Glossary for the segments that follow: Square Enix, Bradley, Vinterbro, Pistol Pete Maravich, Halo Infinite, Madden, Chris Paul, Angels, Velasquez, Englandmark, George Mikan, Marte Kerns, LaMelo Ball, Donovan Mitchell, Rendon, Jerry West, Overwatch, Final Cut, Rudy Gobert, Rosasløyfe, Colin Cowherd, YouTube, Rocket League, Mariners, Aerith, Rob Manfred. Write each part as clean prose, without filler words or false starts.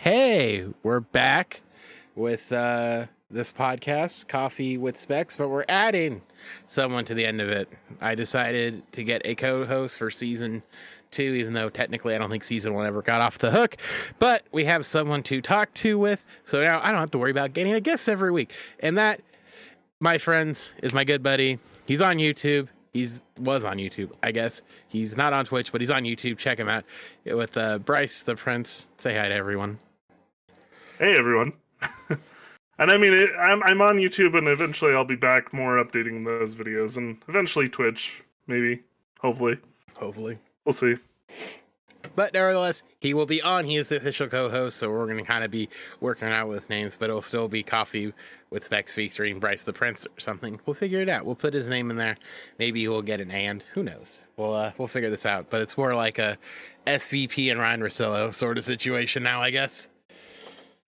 Hey, we're back with this podcast, Coffee with Specs, but we're adding someone to the end of it. I decided to get a co-host for season 2, even though technically I don't think season 1 ever got off the hook, but we have someone to talk to with, so now I don't have to worry about getting a guest every week. And that, my friends, is my good buddy. He's on YouTube. He was on YouTube, I guess. He's not on Twitch, but he's on YouTube. Check him out with Bryce the Prince. Say hi to everyone. Hey, everyone. And I mean, I'm on YouTube, and eventually I'll be back more updating those videos, and eventually Twitch, maybe, hopefully. We'll see. But nevertheless, he will be on. He is the official co-host, so we're going to kind of be working out with names, but it'll still be Coffee with Specs featuring Bryce the Prince or something. We'll figure it out. We'll put his name in there. Maybe we'll get an and. Who knows? We'll figure this out. But it's more like a SVP and Ryan Russillo sort of situation now, I guess.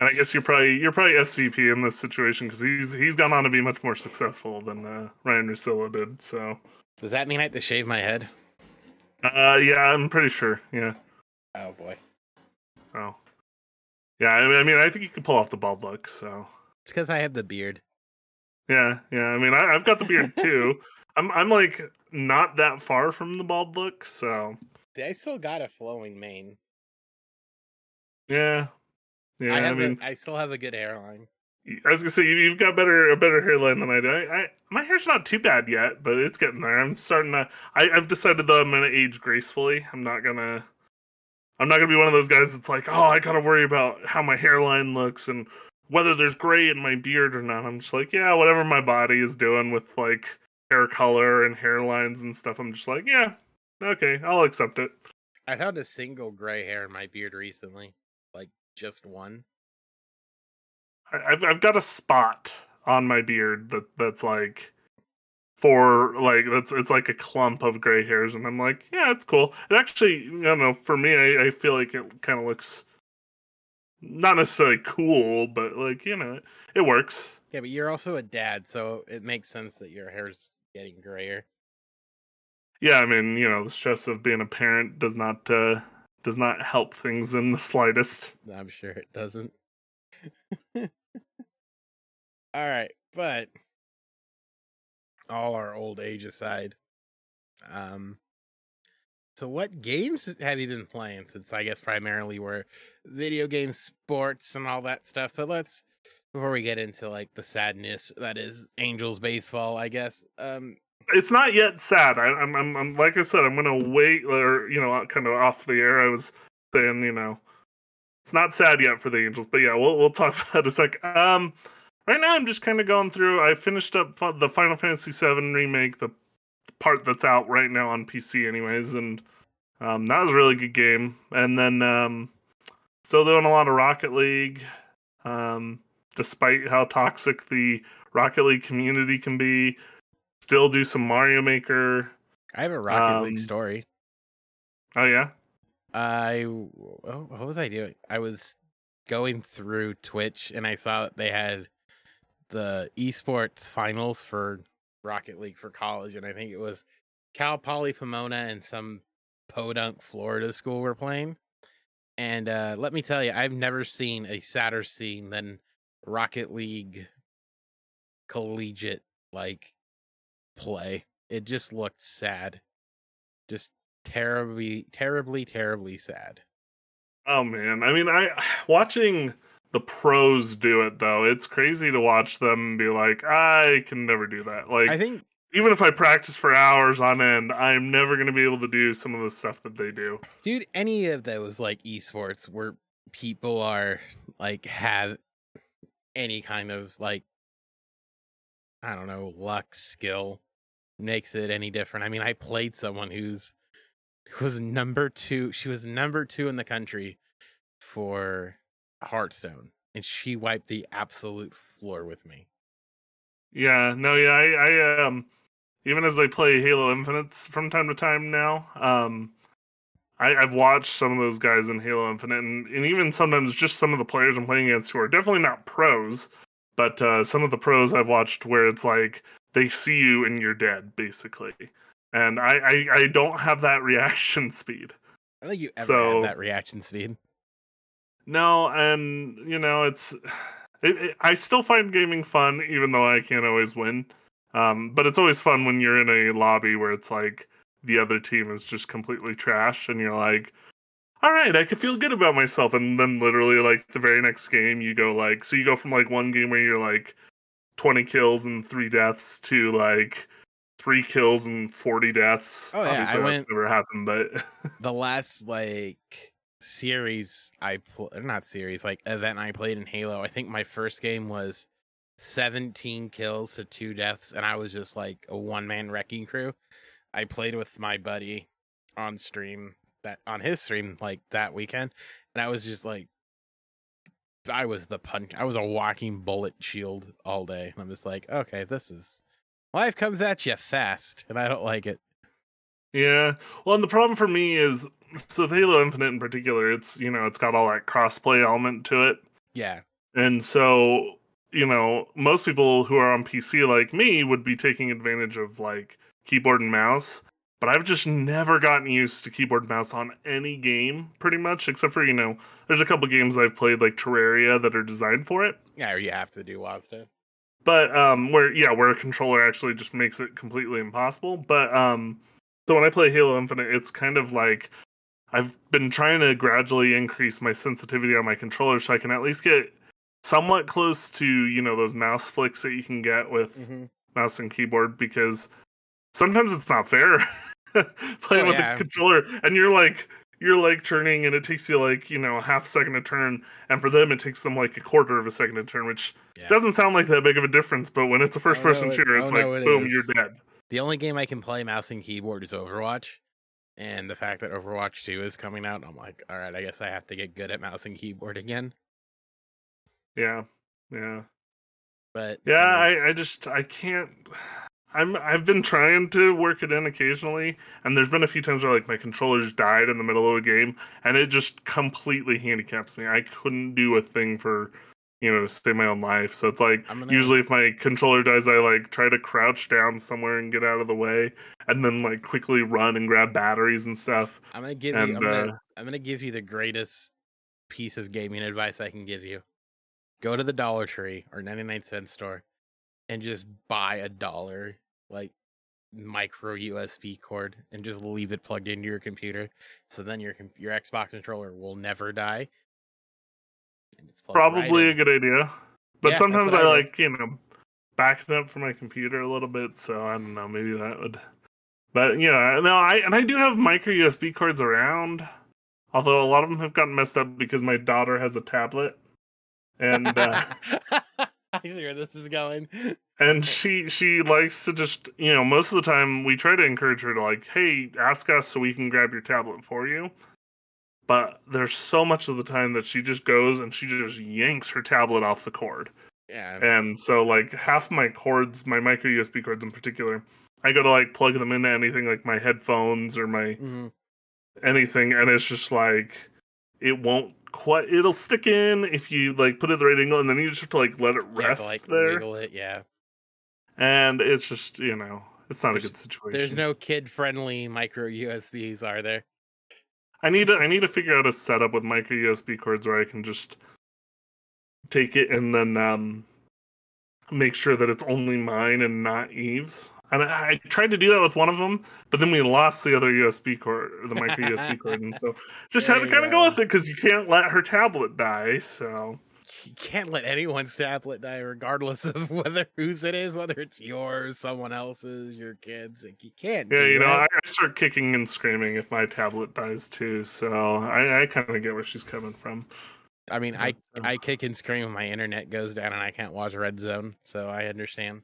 And I guess you're probably SVP in this situation because he's gone on to be much more successful than Ryan Russillo did. So does that mean I have to shave my head? Yeah, I'm pretty sure. Yeah. Oh boy. Oh. Yeah, I mean, I think you could pull off the bald look. So it's because I have the beard. Yeah. I mean, I've got the beard too. I'm like not that far from the bald look. So I still got a flowing mane. Yeah. I still have a good hairline. I was gonna say you've got a better hairline than I do. My hair's not too bad yet, but it's getting there. I'm starting to. I've decided that I'm gonna age gracefully. I'm not gonna be one of those guys that's like, oh, I gotta worry about how my hairline looks and whether there's gray in my beard or not. I'm just like, yeah, whatever my body is doing with like hair color and hairlines and stuff. I'm just like, yeah, okay, I'll accept it. I found a single gray hair in my beard recently, like just one. I've got a spot on my beard that's like it's like a clump of gray hairs, and I'm like, yeah, it's cool. It actually, I don't know, for me, I feel like it kind of looks not necessarily cool, but like, you know, it works. Yeah, but you're also a dad, so it makes sense that your hair's getting grayer. Yeah, I mean, you know, the stress of being a parent does not help things in the slightest. I'm sure it doesn't. All right, but all our old age aside, so what games have you been playing since, I guess, primarily were video games, sports, and all that stuff? But let's, before we get into like the sadness that is Angels baseball, I guess. It's not yet sad. I'm like I said, I'm gonna wait, or you know, kind of off the air. I was saying, you know, it's not sad yet for the Angels, but yeah, we'll talk about that in a sec. Right now, I'm just kind of going through. I finished up the Final Fantasy VII remake, the part that's out right now on PC, anyways, and that was a really good game. And then still doing a lot of Rocket League, despite how toxic the Rocket League community can be. Still do some Mario Maker. I have a Rocket League story. Oh yeah, what was I doing? I was going through Twitch, and I saw that they had the esports finals for Rocket League for college, and I think it was Cal Poly Pomona and some podunk Florida school were playing. And let me tell you, I've never seen a sadder scene than Rocket League collegiate like play. It just looked sad, just terribly sad. Oh man, I mean, watching the pros do it, though, it's crazy to watch them be like, I can never do that. Like, I think even if I practice for hours on end, I'm never going to be able to do some of the stuff that they do. Dude, any of those like esports where people are like have any kind of like, I don't know, luck, skill makes it any different. I mean, I played someone who was number 2. She was number 2 in the country for Hearthstone, and she wiped the absolute floor with me. I even as I play Halo Infinite from time to time now, I've watched some of those guys in Halo Infinite, and even sometimes just some of the players I'm playing against who are definitely not pros, but some of the pros I've watched where it's like they see you and you're dead, basically. And I don't have that reaction speed. I think you ever had that reaction speed. No, and, you know, I still find gaming fun, even though I can't always win. But it's always fun when you're in a lobby where it's like the other team is just completely trash, and you're like, all right, I can feel good about myself. And then literally, like, the very next game, you go, like... So you go from, like, one game where you're, like, 20 kills and 3 deaths to, like, 3 kills and 40 deaths. Oh, yeah, obviously I went... never happened, but... the last, like, event I played in Halo, I think my first game was 17 kills to 2 deaths, and I was just, like, a one-man wrecking crew. I played with my buddy on his stream like that weekend, and I was just like, I was a walking bullet shield all day, and I'm just like, okay, this is life comes at you fast, and I don't like it. Yeah, well, and the problem for me is, so Halo Infinite in particular, it's, you know, it's got all that crossplay element to it. Yeah, and so, you know, most people who are on PC like me would be taking advantage of, like, keyboard and mouse. But I've just never gotten used to keyboard and mouse on any game, pretty much, except for, you know, there's a couple games I've played, like Terraria, that are designed for it. Yeah, you have to do lots of it. But, where a controller actually just makes it completely impossible. But, so when I play Halo Infinite, it's kind of like, I've been trying to gradually increase my sensitivity on my controller so I can at least get somewhat close to, you know, those mouse flicks that you can get with mouse and keyboard, because sometimes it's not fair. Playing with the controller, and you're like turning, and it takes you, like, you know, half a second to turn, and for them it takes them like a quarter of a second to turn, which doesn't sound like that big of a difference, but when it's a first person shooter, it's like, boom, you're dead. The only game I can play mouse and keyboard is Overwatch, and the fact that Overwatch 2 is coming out, I'm like, all right, I guess I have to get good at mouse and keyboard again. Yeah. But yeah, you know. I can't. I've been trying to work it in occasionally, and there's been a few times where, like, my controller's died in the middle of a game, and it just completely handicaps me. I couldn't do a thing for, you know, to save my own life. So it's like, usually if my controller dies, I, like, try to crouch down somewhere and get out of the way, and then, like, quickly run and grab batteries and stuff. I'm gonna give you the greatest piece of gaming advice I can give you. Go to the Dollar Tree or 99-cent store and just buy $1. Like, micro USB cord, and just leave it plugged into your computer. So then your Xbox controller will never die. And it's probably a good idea. But sometimes I like, you know, back it up for my computer a little bit. So I don't know, maybe that would. But yeah, no, I do have micro USB cords around. Although a lot of them have gotten messed up because my daughter has a tablet, and. I see where this is going. And she likes to just, you know, most of the time we try to encourage her to, like, hey, ask us so we can grab your tablet for you. But there's so much of the time that she just goes and she just yanks her tablet off the cord. Yeah. And so, like, half my cords, my micro USB cords in particular, I go to, like, plug them into anything, like my headphones or my anything. And it's just like, it won't. It'll stick in if you, like, put it at the right angle, and then you just have to, like, let it rest there. Wiggle it, yeah. And it's just, you know, it's not a good situation. There's no kid-friendly micro USBs, are there? I need to figure out a setup with micro USB cords where I can just take it and then make sure that it's only mine and not Eve's. And I tried to do that with one of them, but then we lost the other USB cord, the micro USB cord, and so just had to kind of go with it, because you can't let her tablet die. So you can't let anyone's tablet die, regardless of whether whose it is, whether it's yours, someone else's, your kids. Like, you can't. Yeah, you know, I start kicking and screaming if my tablet dies too. So I kind of get where she's coming from. I mean, I kick and scream when my internet goes down and I can't watch Red Zone, so I understand.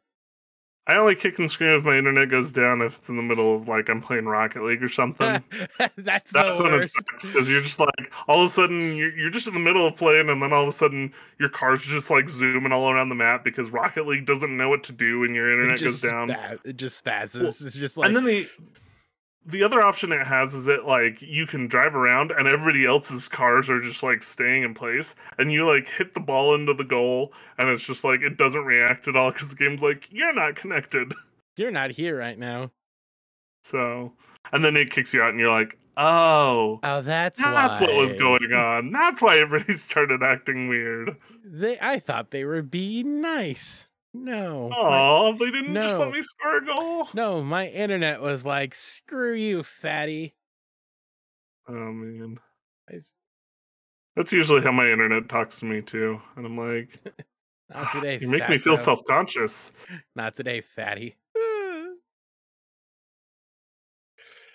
I only kick and scream if my internet goes down if it's in the middle of, like, I'm playing Rocket League or something. That's when it sucks, because you're just like, all of a sudden you're just in the middle of playing, and then all of a sudden your car's just, like, zooming all around the map because Rocket League doesn't know what to do when your internet goes down. It just spazzes. Well, it's just like, and then the other option it has is that, like, you can drive around and everybody else's cars are just, like, staying in place, and you, like, hit the ball into the goal, and it's just like, it doesn't react at all because the game's like, you're not connected. You're not here right now. So, and then it kicks you out and you're like, Oh, that's why. What was going on. That's why everybody started acting weird. I thought they were being nice. No. Oh, they didn't just let me score a goal. No, my internet was like, screw you, fatty. Oh, man. That's usually how my internet talks to me, too. And I'm like, not today, you make me feel self-conscious. Not today, fatty.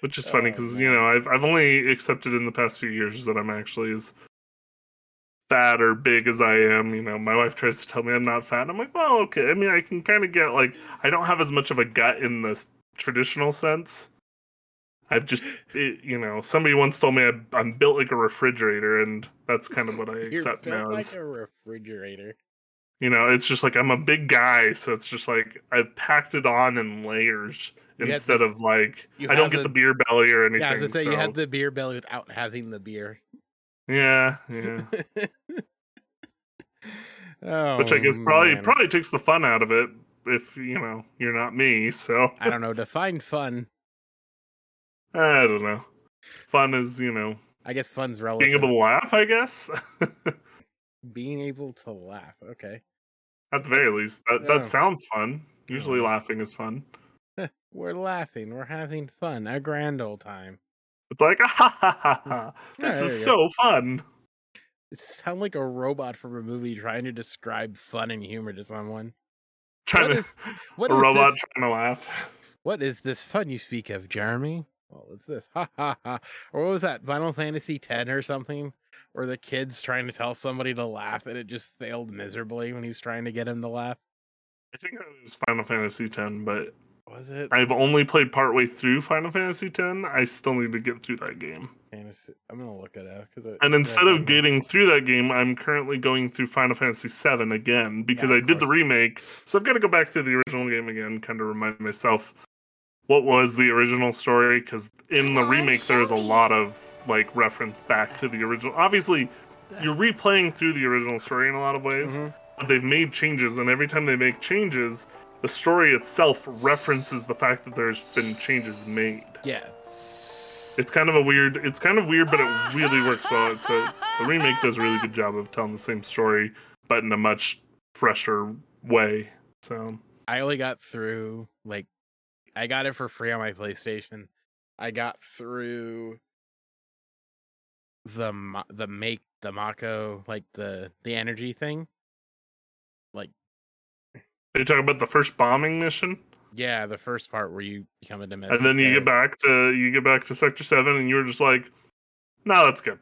Which is funny because, you know, I've only accepted in the past few years that I'm actually as fat or big as I am. You know, my wife tries to tell me I'm not fat. And I'm like, well, okay. I mean, I can kind of get like, I don't have as much of a gut in this traditional sense. I've just, you know, somebody once told me I'm built like a refrigerator, and that's kind of what I accept now. You're built like a refrigerator. You know, it's just like I'm a big guy, so it's just like I've packed it on in layers. Instead of like, I don't get the beer belly or anything. Yeah, I was gonna say, you had the beer belly without having the beer. Yeah. Which I guess probably takes the fun out of it if, you know, you're not me, so. I don't know, define fun. I don't know. Fun is, you know. I guess fun's relative. Being able to laugh, I guess. Being able to laugh, okay. At the very least, that sounds fun. Usually laughing is fun. We're laughing. We're having fun. A grand old time. It's like, ha ha ha ha. This is so fun. It sounds like a robot from a movie trying to describe fun and humor to someone. Trying to laugh. What is this fun you speak of, Jeremy? Well, it's this. Ha ha ha. Or what was that? Final Fantasy X or something? Or the kid's trying to tell somebody to laugh and it just failed miserably when he was trying to get him to laugh. I think that was Final Fantasy X, but. Was it? I've only played partway through Final Fantasy X. I still need to get through that game. I'm going to look it up. And instead of getting through that game, I'm currently going through Final Fantasy VII again because I did the remake. So I've got to go back to the original game again, kind of remind myself what was the original story. Because in the remake, there's a lot of like reference back to the original. Obviously, you're replaying through the original story in a lot of ways. Mm-hmm. But they've made changes, and every time they make changes, the story itself references the fact that there's been changes made. Yeah. It's kind of weird, but it really works well. The remake does a really good job of telling the same story, but in a much fresher way. So I only got through, like, I got it for free on my PlayStation. I got through the Mako, like the energy thing. Like, are you talking about the first bombing mission? Yeah, the first part where you become a domestic. And then you get back to Sector 7, and you were just like, "No, that's good."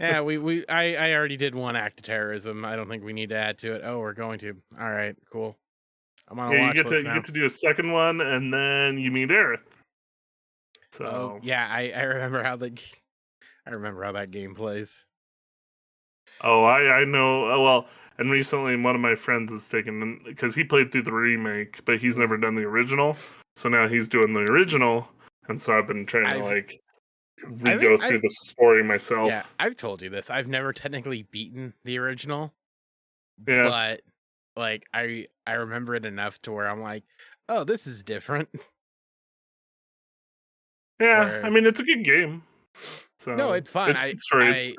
Yeah, I already did one act of terrorism. I don't think we need to add to it. Oh, we're going to. All right, cool. I'm on a watch list now. You get to do a second one, and then you meet Aerith. So I remember how that game plays. Oh, I know. Oh, well. And recently, one of my friends has taken, because he played through the remake, but he's never done the original. So now he's doing the original, and so I've been trying to like re-go through the story myself. Yeah, I've told you this. I've never technically beaten the original. Yeah, but like I remember it enough to where I'm like, oh, this is different. Yeah, I mean, it's a good game. So no, it's fun. It's a good story.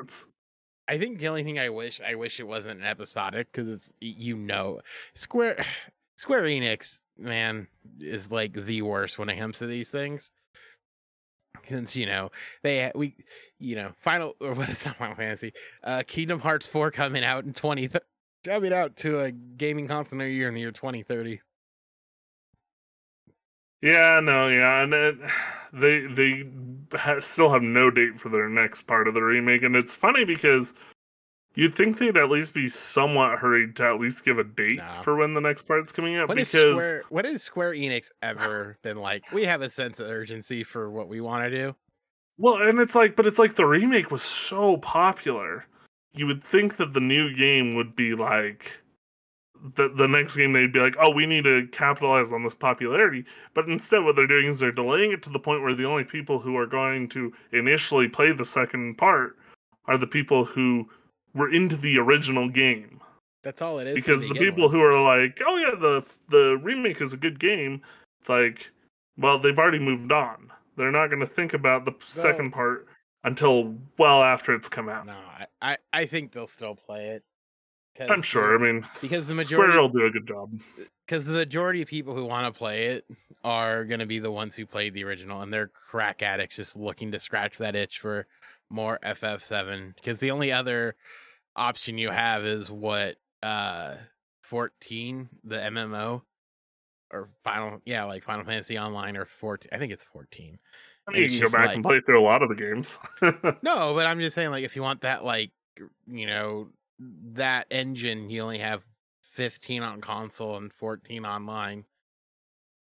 I think the only thing I wish it wasn't episodic, because it's, you know, Square Enix, man, is like the worst when it comes to these things. Since, you know, Final Fantasy, Kingdom Hearts 4 coming out in coming out to a gaming console near year in the year 2030. And they still have no date for their next part of the remake, and it's funny because you'd think they'd at least be somewhat hurried to at least give a date for when the next part's coming out. What has Square Enix ever been like, we have a sense of urgency for what we want to do? Well, and it's like the remake was so popular, you would think that the new game would be like, the next game they'd be like, oh, we need to capitalize on this popularity. But instead what they're doing is they're delaying it to the point where the only people who are going to initially play the second part are the people who were into the original game. That's all it is. Because the people who are like, oh yeah, the remake is a good game, it's like, well, they've already moved on. They're not going to think about the second part until well after it's come out. No, I think they'll still play it. I'm sure. I mean, because the majority, Square will do a good job. Because the majority of people who want to play it are going to be the ones who played the original, and they're crack addicts just looking to scratch that itch for more FF7. Because the only other option you have is what 14, the MMO, or Final Fantasy Online, or 14. I think it's 14. I mean, you can go back and play through a lot of the games. No, but I'm just saying, like, if you want that, like, you know, that engine, you only have 15 on console and 14 online.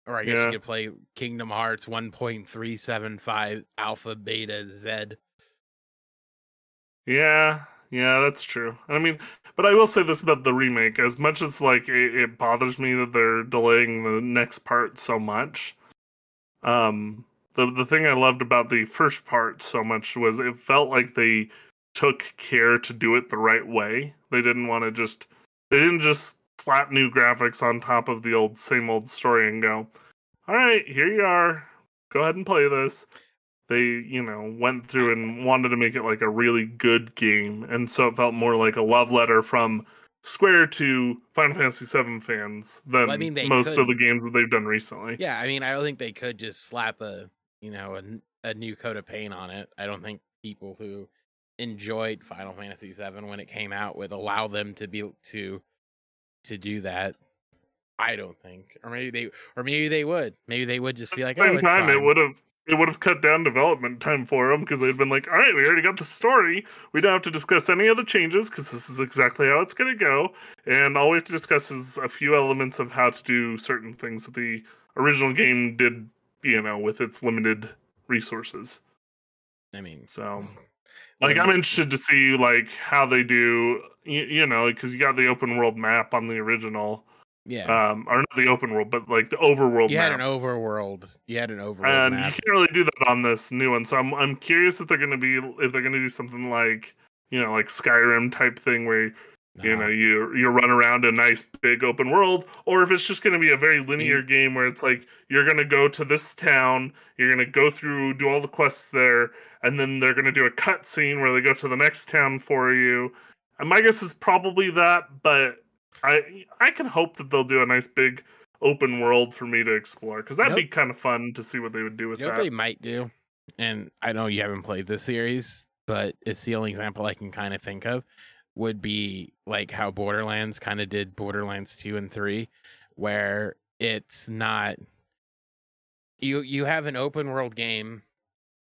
Or I guess you could play Kingdom Hearts 1.375 Alpha Beta Z. Yeah, that's true. I mean, but I will say this about the remake. As much as, like, it bothers me that they're delaying the next part so much, the thing I loved about the first part so much was it felt like they took care to do it the right way. They didn't just slap new graphics on top of the same old story and go, all right, here you are, go ahead and play this. They, you know, went through and wanted to make it like a really good game. And so it felt more like a love letter from Square to Final Fantasy VII fans than most of the games that they've done recently. Yeah, I mean, I don't think they could just slap a new coat of paint on it. I don't think people who enjoyed Final Fantasy VII when it came out would allow them to do that. I don't think, or maybe they would. Maybe they would just be like, same time, fine. It would have cut down development time for them because they'd been like, all right, we already got the story. We don't have to discuss any other changes because this is exactly how it's going to go. And all we have to discuss is a few elements of how to do certain things that the original game did, you know, with its limited resources. I mean, so. Like, I'm interested to see, like, how they do, you know, because you got the open world map on the original. Yeah. Or not the open world, but, like, the overworld map. You had an overworld and map. And you can't really do that on this new one, so I'm curious if they're going to do something like, you know, like Skyrim type thing where, you know, you run around a nice big open world, or if it's just going to be a very linear game where it's like, you're going to go to this town, you're going to go through, do all the quests there, and then they're going to do a cutscene where they go to the next town for you. And my guess is probably that, but I can hope that they'll do a nice big open world for me to explore, because that'd be kind of fun to see what they would do with that. What they might do, and I know you haven't played this series, but it's the only example I can kind of think of, would be like how Borderlands kind of did Borderlands 2 and 3, where it's not... You have an open world game,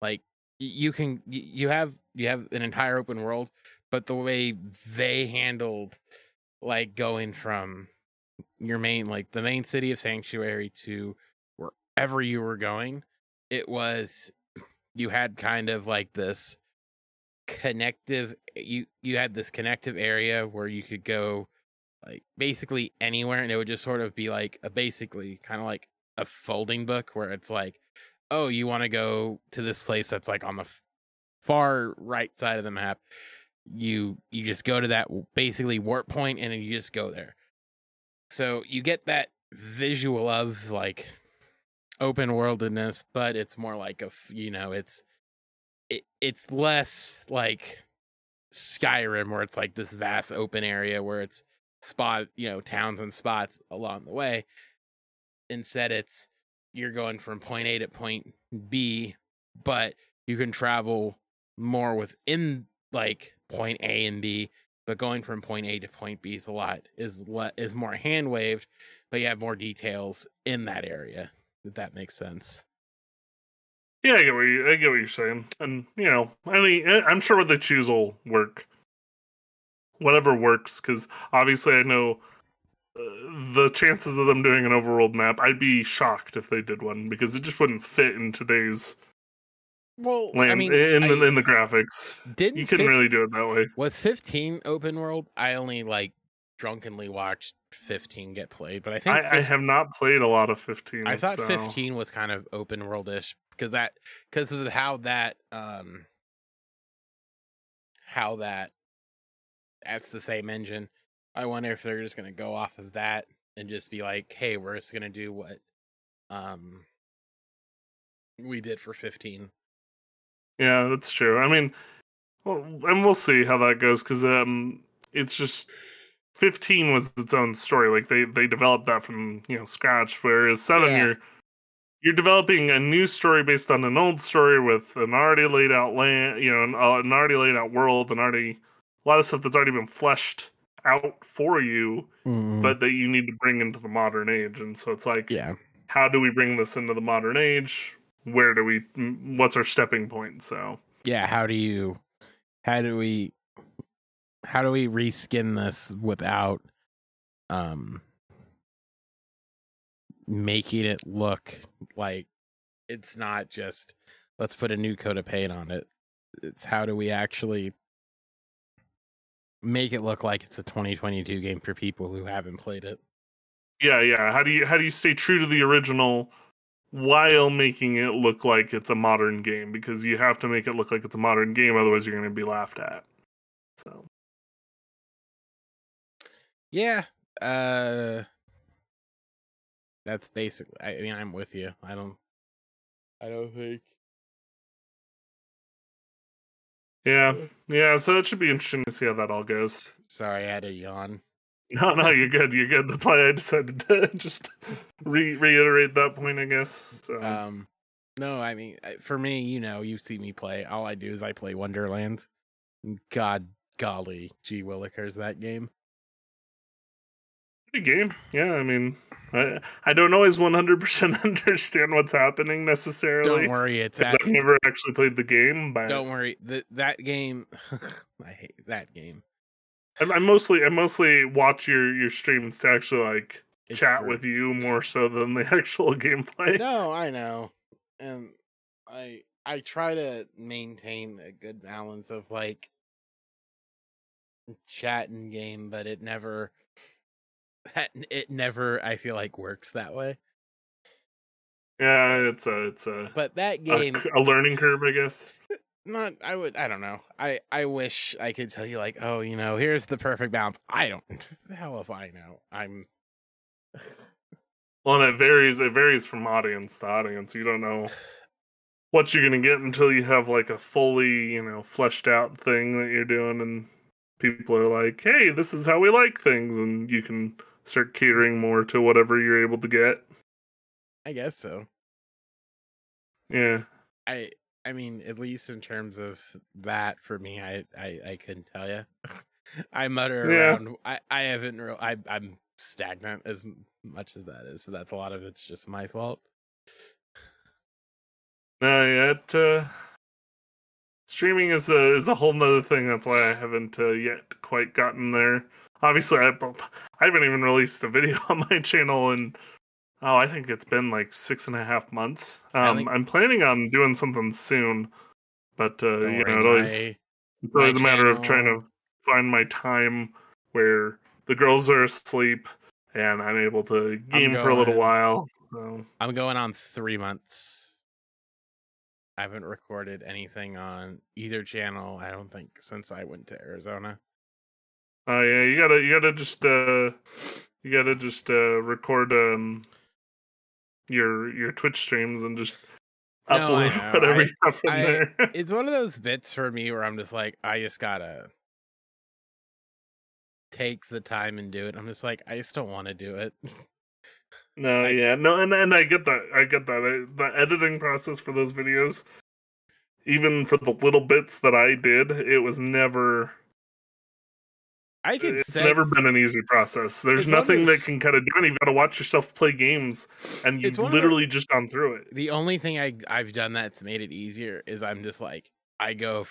like, you have an entire open world, but the way they handled, like, going from your main, like, the main city of Sanctuary to wherever you were going, it was, you had kind of like this connective, you had this connective area where you could go, like, basically anywhere, and it would just sort of be like a basically kind of like a folding book where it's like, oh, you want to go to this place that's like on the far right side of the map. You just go to that basically warp point, and then you just go there. So you get that visual of, like, open worldedness, but it's more like it's less like Skyrim where it's like this vast open area where it's towns and spots along the way. Instead, it's, you're going from point A to point B, but you can travel more within, like, point A and B, but going from point A to point B is more hand-waved, but you have more details in that area, if that makes sense. Yeah, I get what you're saying. And, you know, I mean, I'm sure what they choose will work. Whatever works, because obviously I know the chances of them doing an overworld map, I'd be shocked if they did one, because it just wouldn't fit in today's land. I mean, in the graphics, you couldn't really do it that way. Was 15 open world? I only, like, drunkenly watched 15 get played, but I think I have not played a lot of 15. I thought 15 was kind of open world-ish because that's the same engine. I wonder if they're just going to go off of that and just be like, hey, we're just going to do what we did for 15. Yeah, that's true. I mean, well, and we'll see how that goes, because it's just 15 was its own story. Like they developed that from scratch, whereas 7 you're developing a new story based on an old story with an already laid out land, an already laid out world, and already a lot of stuff that's already been fleshed out for you, but that you need to bring into the modern age. And so it's like, how do we bring this into the modern age? Where do we? What's our stepping point? So how do we reskin this without making it look like it's not just let's put a new coat of paint on it. It's how do we actually make it look like it's a 2022 game for people who haven't played it. Yeah. How do you stay true to the original while making it look like it's a modern game? Because you have to make it look like it's a modern game, otherwise you're going to be laughed at. So yeah, that's basically. I mean, I'm with you. I don't think. Yeah. So it should be interesting to see how that all goes. Sorry, I had a yawn. No, you're good. You're good. That's why I decided to just reiterate that point, I guess. So. No, I mean, for me, you see me play. All I do is I play Wonderlands. Gee willikers, that game. Good game. Yeah, I mean, I don't always 100% understand what's happening necessarily. Don't worry, it's because I've never actually played the game. But don't worry, that game. I hate that game. I mostly watch your streams to actually like chat with you more so than the actual gameplay. No, I know, and I try to maintain a good balance of like chat and game, but it never I feel like works that way. Yeah, it's a but that game a learning curve, I guess. Not, I don't know. I wish I could tell you like, oh, here's the perfect balance. I don't. Hell if I know. I'm. Well, and it varies from audience to audience. You don't know what you're gonna get until you have like a fully, fleshed out thing that you're doing, and people are like, hey, this is how we like things, and you can start catering more to whatever you're able to get. I guess so. Yeah. I mean, at least in terms of that, for me, I couldn't tell you. I mutter around. I haven't. I'm stagnant as much as that is, but that's a lot of it's just my fault. No, yet streaming is a whole nother thing. That's why I haven't yet quite gotten there. Obviously, I haven't even released a video on my channel and. Oh, I think it's been like 6.5 months. I'm planning on doing something soon, but it's always a matter of trying to find my time where the girls are asleep and I'm able to game for a little while. So. I'm going on 3 months. I haven't recorded anything on either channel. I don't think since I went to Arizona. Oh yeah, you gotta just record. Your Twitch streams and just upload whatever you have from there. It's one of those bits for me where I'm just like, I just gotta take the time and do it. I'm just like, I just don't want to do it. No, and I get that. The editing process for those videos, even for the little bits that I did, it was never. It's never been an easy process. There's nothing that can cut it down. You've got to watch yourself play games, and you've literally just gone through it. The only thing I've done that's made it easier is I'm just like, I do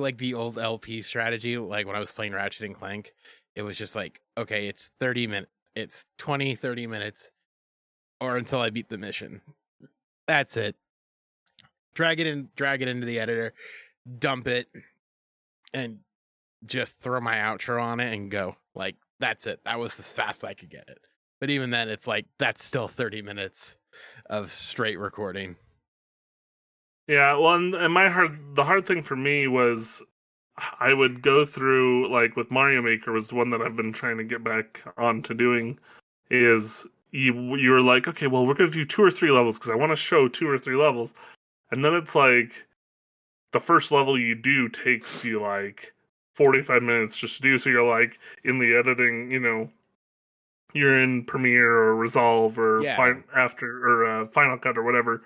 like the old LP strategy. Like when I was playing Ratchet and Clank, it was just like, okay, it's 30 minutes. It's 20, 30 minutes, or until I beat the mission. That's it. Drag it into the editor, dump it, and just throw my outro on it and go. Like, that's it. That was as fast as I could get it. But even then, it's like, that's still 30 minutes of straight recording. Yeah, well, and the hard thing for me was I would go through, like, with Mario Maker was the one that I've been trying to get back onto doing, is you were like, okay, well, we're going to do 2 or 3 levels because I want to show 2 or 3 levels. And then it's like the first level you do takes you like 45 minutes just to do. So you're like in the editing, you know, you're in Premiere or Resolve or Final Cut or whatever.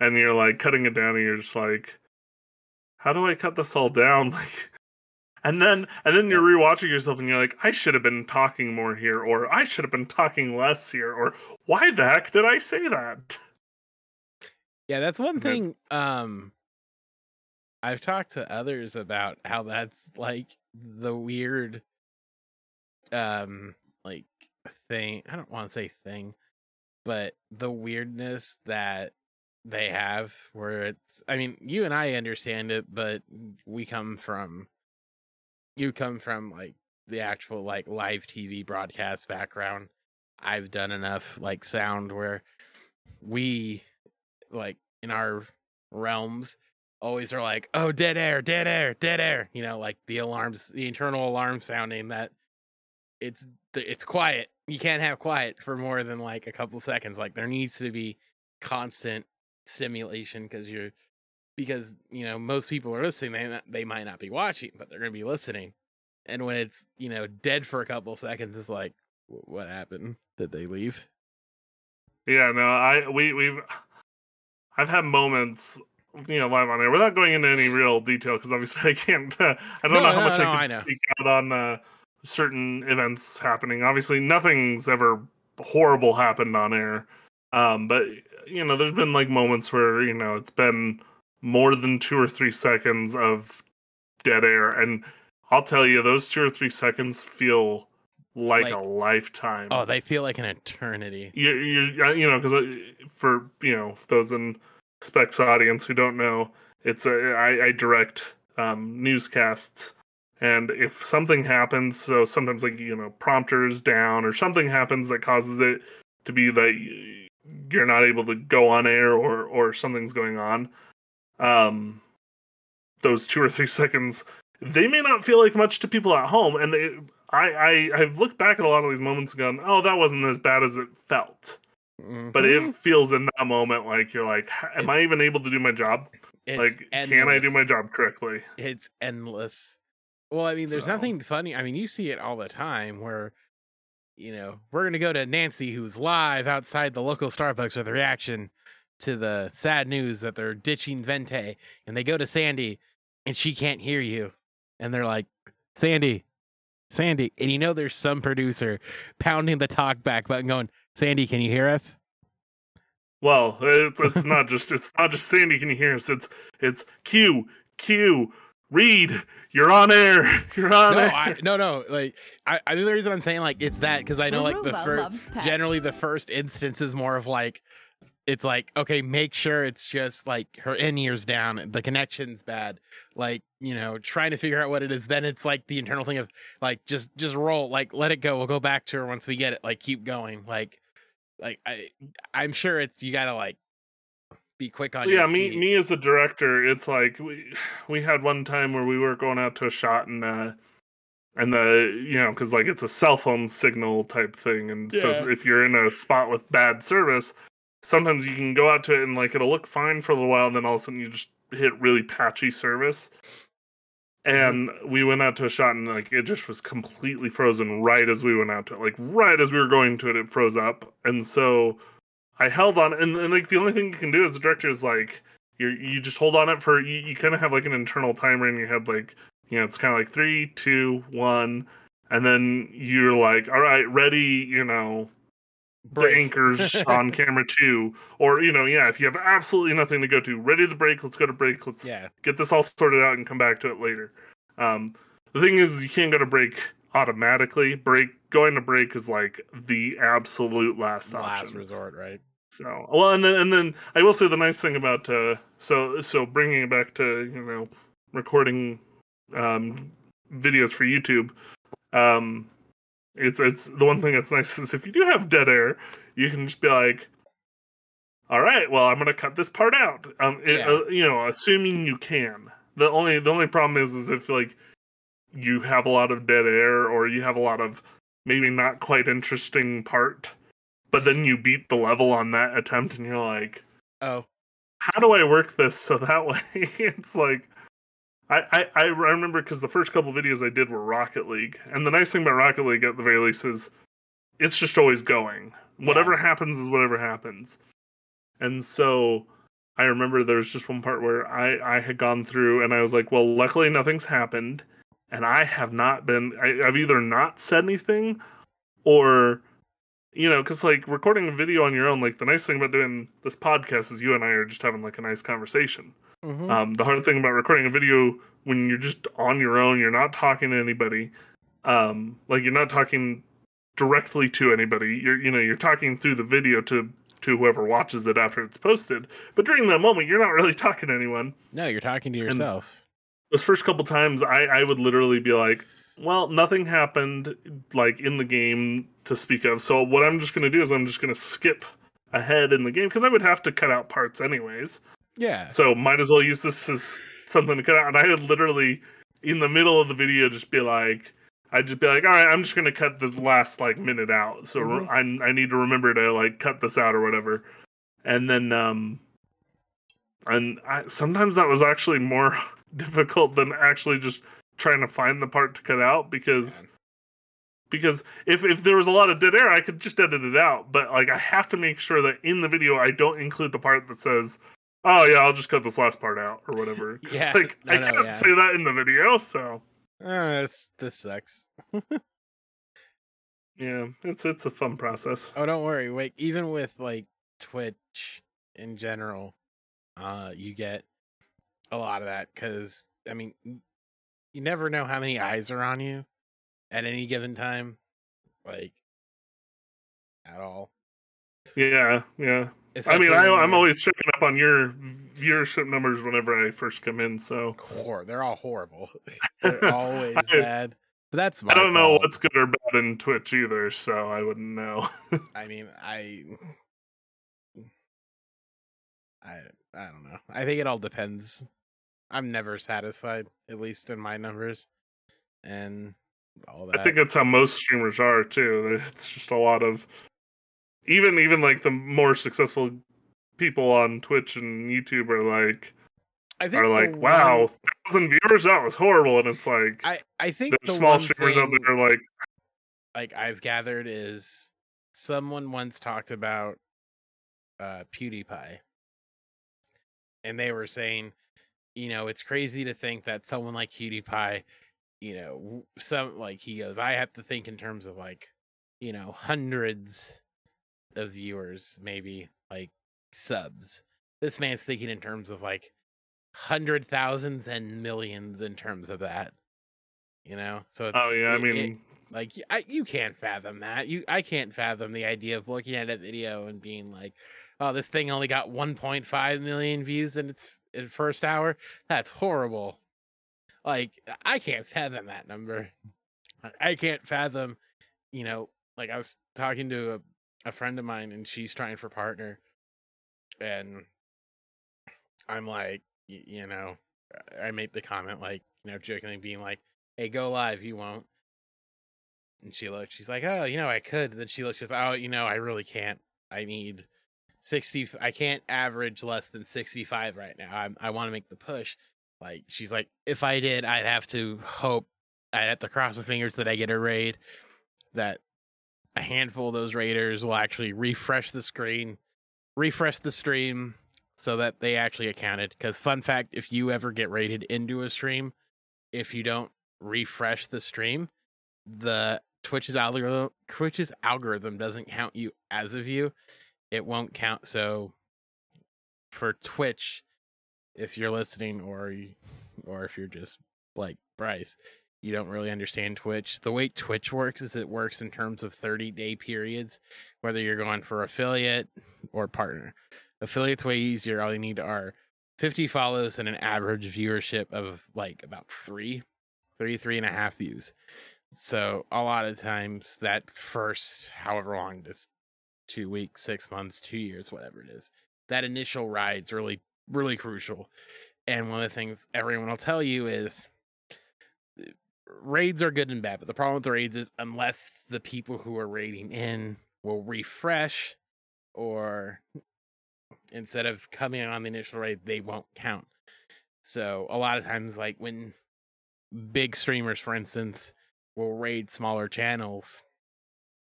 And you're like cutting it down and you're just like, how do I cut this all down? Like, and then you're rewatching yourself and you're like, I should have been talking more here, or I should have been talking less here, or why the heck did I say that? Yeah, that's one thing. I've talked to others about how that's like the weird like thing. I don't want to say thing, but the weirdness that they have where it's, I mean, you and I understand it, but you come from like the actual like live TV broadcast background. I've done enough like sound where we like in our realms always are like, oh, dead air, you know, like the alarms, the internal alarm sounding that it's quiet. You can't have quiet for more than like a couple seconds. Like there needs to be constant stimulation because you know most people are listening. They might not be watching, but they're going to be listening. And when it's, you know, dead for a couple seconds, it's like, what happened? Did they leave? Yeah, no, I've had moments, you know, live on air without going into any real detail because obviously I can't. I don't know how much I can speak out on certain events happening. Obviously, nothing's ever horrible happened on air, but you know, there's been like moments where, you know, it's been more than 2 or 3 seconds of dead air, and I'll tell you, those 2 or 3 seconds feel like a lifetime. Oh, they feel like an eternity. You know, because for, you know, those in Specs audience who don't know, it's I direct newscasts, and if something happens, so sometimes like, you know, prompter's down or something happens that causes it to be that you're not able to go on air or something's going on. Those 2 or 3 seconds, they may not feel like much to people at home. And I've looked back at a lot of these moments and gone, oh, that wasn't as bad as it felt. Mm-hmm. But it feels in that moment like you're like, am I even able to do my job? Like, endless. Can I do my job correctly? It's endless. Well, I mean, there's nothing funny. I mean, you see it all the time where, you know, we're going to go to Nancy, who's live outside the local Starbucks with a reaction to the sad news that they're ditching Vente. And they go to Sandy, and she can't hear you. And they're like, Sandy. And you know there's some producer pounding the talkback button going, Sandy, can you hear us? Well, it's not just Sandy, can you hear us? It's Q. Reed, you're on air. You're on air. No. Like, I think the reason I'm saying like it's that because I know like the first instance is more of like, it's like, okay, make sure it's just like her in ears down, the connection's bad, like, you know, trying to figure out what it is. Then it's like the internal thing of like just roll, like let it go. We'll go back to her once we get it. Like keep going. Like I'm sure it's, you gotta like be quick on your feet. me as a director, it's like we had one time where we were going out to a shot and the, you know, because like it's a cell phone signal type thing, and so if you're in a spot with bad service, sometimes you can go out to it and like it'll look fine for a little while, and then all of a sudden you just hit really patchy service. And we went out to a shot and like it just was completely frozen right as we went out to it, like right as we were going to it, it froze up, and so I held on, and like the only thing you can do as a director is like you just hold on it for you kind of have like an internal timer in your head, like, you know, it's kind of like 3, 2, 1, and then you're like, all right, ready, you know, break. The anchor's on camera 2, or, you know, yeah, if you have absolutely nothing to go to, ready to break, let's go to break, let's get this all sorted out and come back to it later. The thing is, you can't go to break automatically. Going to break is like the absolute last resort, right? So, well, and then I will say the nice thing about so bringing it back to, you know, recording videos for YouTube, it's the one thing that's nice is if you do have dead air, you can just be like, all right, well, I'm gonna cut this part out. You know, assuming you can. The only problem is if like you have a lot of dead air, or you have a lot of maybe not quite interesting part, but then you beat the level on that attempt and you're like, oh, how do I work this so that way? It's like, I remember because the first couple videos I did were Rocket League. And the nice thing about Rocket League at the very least is it's just always going. Whatever happens is whatever happens. And so I remember there was just one part where I had gone through and I was like, well, luckily nothing's happened. And I have not been, I've either not said anything or, you know, because like recording a video on your own, like the nice thing about doing this podcast is you and I are just having like a nice conversation. Mm-hmm. The hard thing about recording a video when you're just on your own, you're not talking to anybody, like you're not talking directly to anybody. You're talking through the video to whoever watches it after it's posted. But during that moment, you're not really talking to anyone. No, you're talking to yourself. And those first couple times, I would literally be like, well, nothing happened like in the game to speak of. So what I'm just going to do is I'm just going to skip ahead in the game because I would have to cut out parts anyways. Yeah. So might as well use this as something to cut out. And I would literally, in the middle of the video, I'd just be like, all right, I'm just going to cut the last like minute out. So mm-hmm. I need to remember to like cut this out or whatever. And then, sometimes that was actually more difficult than actually just trying to find the part to cut out because if there was a lot of dead air, I could just edit it out. But like, I have to make sure that in the video, I don't include the part that says, oh yeah, I'll just cut this last part out or whatever. Yeah, like I can't say that in the video. So this sucks. Yeah, it's a fun process. Oh, don't worry. Like even with like Twitch in general, you get a lot of that because I mean, you never know how many eyes are on you at any given time, like at all. Yeah. Especially I'm always checking up on your viewership numbers whenever I first come in. So they're all horrible. They're always bad. But that's my fault. I don't know what's good or bad in Twitch either, so I wouldn't know. I mean, I don't know. I think it all depends. I'm never satisfied, at least in my numbers, and all that. I think that's how most streamers are too. It's just a lot of. Even like the more successful people on Twitch and YouTube are like, wow, 1,000 viewers, that was horrible. And it's like, I think the small streamers out there are like I've gathered is someone once talked about PewDiePie, and they were saying, you know, it's crazy to think that someone like PewDiePie, you know, some like he goes, I have to think in terms of like, you know, hundreds of viewers, maybe like subs. This man's thinking in terms of like hundred thousands and millions in terms of that, you know. So it's, you can't fathom that. I can't fathom the idea of looking at a video and being like, oh, this thing only got 1.5 million views in its first hour. That's horrible. Like I can't fathom that number. I can't fathom, you know. Like I was talking to a friend of mine and she's trying for partner and I'm like, you know, I made the comment like, you know, jokingly being like, hey, go live. You won't. And she looked, she's like, oh, you know, I could. And then she looks, she's like, oh, you know, I really can't. I need 60. I can't average less than 65 right now. I want to make the push. Like, she's like, if I did, I'd have to cross my fingers that I get a raid that, a handful of those raiders will actually refresh the stream so that they actually accounted. Because fun fact, if you ever get raided into a stream, if you don't refresh the stream, the Twitch's algorithm doesn't count you as a view. It won't count. So for Twitch, if you're listening or if you're just like Bryce, you don't really understand Twitch. The way Twitch works is it works in terms of 30-day periods, whether you're going for affiliate or partner. Affiliate's way easier. All you need are 50 follows and an average viewership of like about three and a half views. So a lot of times that first, however long, just 2 weeks, 6 months, 2 years, whatever it is, that initial ride's really, really crucial. And one of the things everyone will tell you is, raids are good and bad, but the problem with the raids is unless the people who are raiding in will refresh, or instead of coming on the initial rate, they won't count. So a lot of times, like when big streamers, for instance, will raid smaller channels,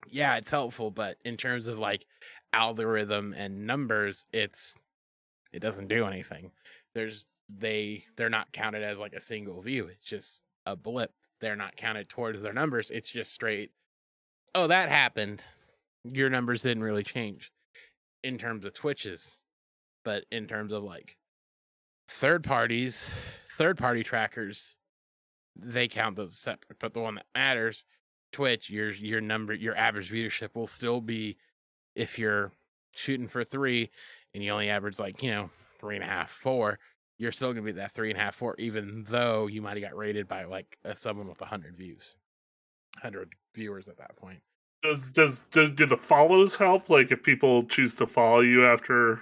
yeah, it's helpful, but in terms of like algorithm and numbers, it doesn't do anything. They're not counted as like a single view. It's just a blip. They're not counted towards their numbers. It's just straight, oh, that happened. Your numbers didn't really change in terms of Twitches. But in terms of like third party trackers, they count those separate. But the one that matters, Twitch, your number, your average viewership will still be, if you're shooting for 3 and you only average like, 3.5, 4, you're still going to be that 3.5, 4, even though you might have got rated by like someone with 100 views, 100 viewers at that point. Do the follows help? Like if people choose to follow you after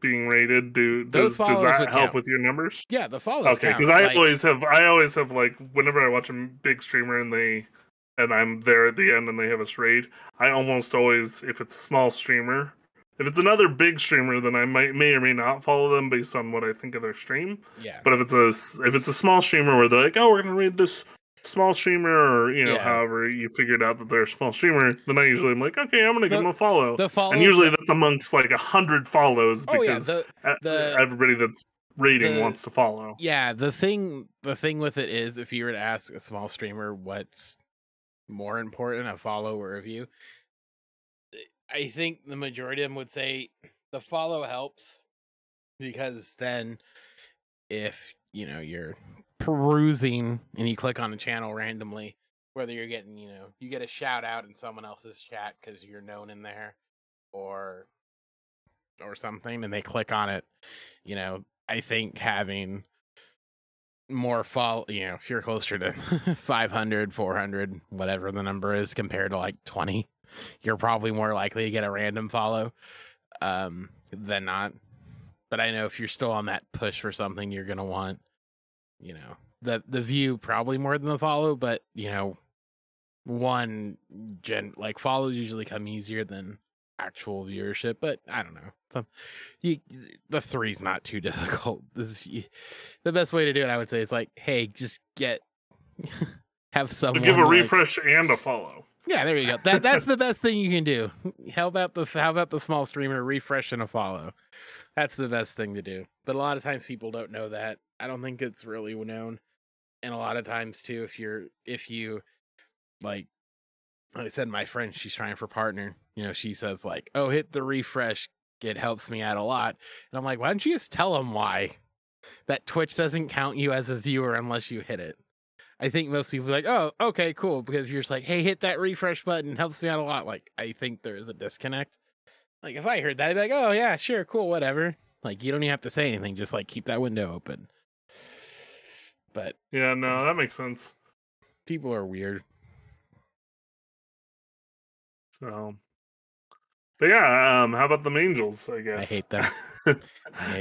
being rated, does that help with your numbers? Yeah, the follows. Okay, because I always have like whenever I watch a big streamer and I'm there at the end and they have us raid, I almost always, if it's a small streamer, if it's another big streamer, then I may or may not follow them based on what I think of their stream. Yeah. But if it's a small streamer where they're like, oh, we're gonna raid this small streamer, or however you figured out that they're a small streamer, then I usually am like, okay, I'm gonna give them a follow. And usually that's amongst like 100 follows, because everybody that's rating wants to follow. Yeah, the thing with it is, if you were to ask a small streamer what's more important, a follow or a view, I think the majority of them would say the follow helps, because then if you're perusing and you click on a channel randomly, whether you're getting, you get a shout out in someone else's chat because you're known in there or something, and they click on it, I think having more follow, if you're closer to 500, 400, whatever the number is, compared to like 20, you're probably more likely to get a random follow than not. But I know if you're still on that push for something, you're going to want, the view probably more than the follow, but like follows usually come easier than actual viewership. But I don't know, the 3's not too difficult. The best way to do it, I would say, is like, hey, just have someone give a refresh and a follow. Yeah, there you go. That's the best thing you can do. How about the small streamer, refresh and a follow? That's the best thing to do. But a lot of times people don't know that. I don't think it's really known. And a lot of times too, like I said, my friend, she's trying for partner, she says like, oh, hit the refresh, it helps me out a lot. And I'm like, why don't you just tell them why? That Twitch doesn't count you as a viewer unless you hit it. I think most people are like, oh, okay, cool, because you're just like, hey, hit that refresh button, helps me out a lot. Like, I think there is a disconnect. Like, if I heard that, I'd be like, oh, yeah, sure, cool, whatever. Like, you don't even have to say anything, just like keep that window open. But yeah, no, that makes sense. People are weird. So, but yeah, how about the Angels? I guess I hate them.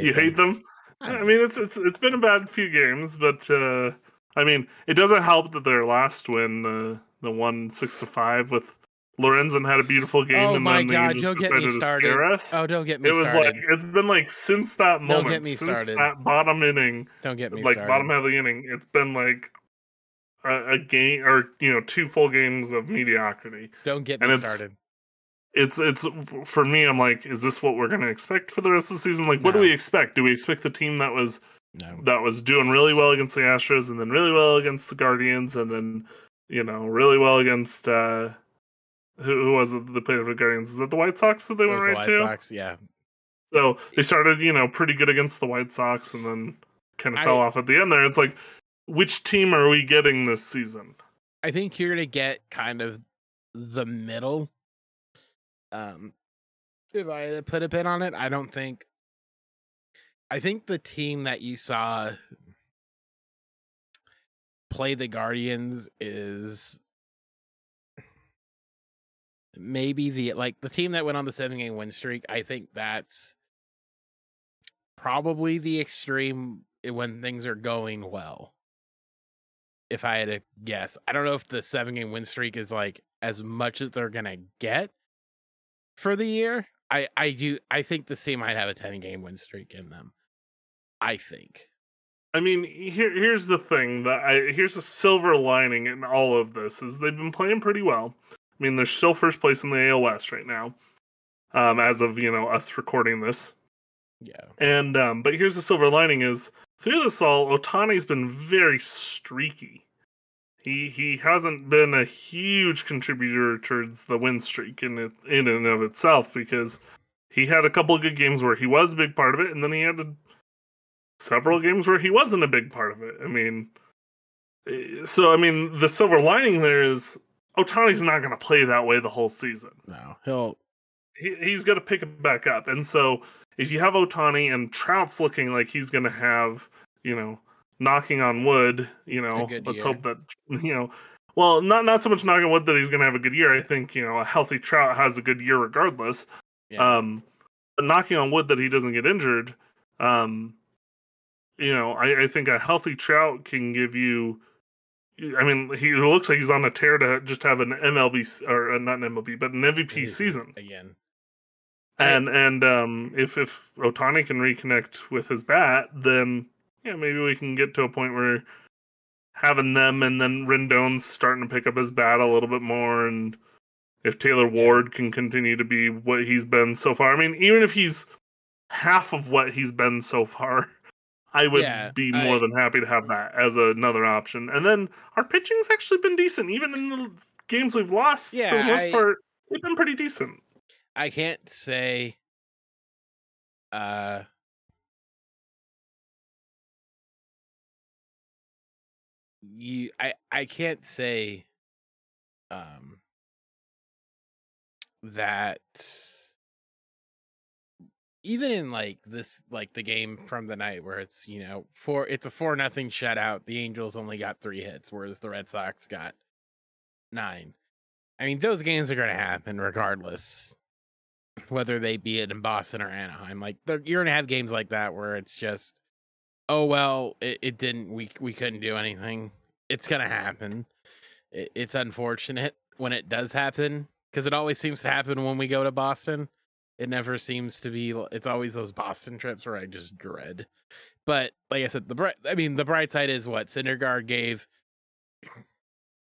You hate them? I mean, it's been a bad few games, but I mean, it doesn't help that their last win, the 1-6-5 with Lorenzen, had a beautiful game, and then they just decided to scare us. Oh, don't get me started. It's been like since that moment, that bottom inning. Don't get me started. Like bottom half of the inning, it's been like a game or 2 full games of mediocrity. Don't get me started. It's for me, I'm like, is this what we're going to expect for the rest of the season? Like, no. What do we expect? Do we expect the team that was doing really well against the Astros, and then really well against the Guardians, and then really well against who was it that played for the Guardians? Is that the White Sox that they went right to? The White Sox, yeah. So they started, pretty good against the White Sox, and then kind of fell off at the end there. It's like, which team are we getting this season? I think you're going to get kind of the middle. If I put a pin on it, I think the team that you saw play the Guardians is maybe the team that went on the 7-game win streak. I think that's probably the extreme when things are going well, if I had to guess. I don't know if the 7-game win streak is like as much as they're going to get, for the year. I think this team might have a 10-game win streak in them. I think. I mean, here's the thing that here's the silver lining in all of this is they've been playing pretty well. I mean, they're still first place in the AL West right now, as of us recording this. Yeah. And but here's the silver lining is through this all, Otani's been very streaky. He hasn't been a huge contributor towards the win streak in and of itself, because he had a couple of good games where he was a big part of it, and then he had several games where he wasn't a big part of it. I mean, the silver lining there is Otani's not going to play that way the whole season. No, he's going to pick it back up. And so if you have Otani and Trout's looking like he's going to have, knocking on wood, let's hope that, well, not so much knocking on wood that he's going to have a good year. I think, a healthy Trout has a good year regardless. Yeah. But knocking on wood that he doesn't get injured. I think a healthy Trout can give you, he looks like he's on a tear to just have an MLB, or not an MLB, but an MVP season again. If Otani can reconnect with his bat, then maybe we can get to a point where having them, and then Rendon's starting to pick up his bat a little bit more, and if Taylor Ward can continue to be what he's been so far, even if he's half of what he's been so far, I would be more than happy to have that as another option. And then our pitching's actually been decent, even in the games we've lost. Yeah, for the most part, we've been pretty decent. I can't say that even in this, the game from the night where it's, it's a 4-0 shutout. The Angels only got 3 hits, whereas the Red Sox got 9. Those games are going to happen regardless, whether they be it in Boston or Anaheim. You're going to have games like that where it's just, oh, well, it didn't. We couldn't do anything. It's going to happen. It's unfortunate when it does happen, because it always seems to happen when we go to Boston. It never seems to be. It's always those Boston trips where I just dread. But like I said, the bright side is what Syndergaard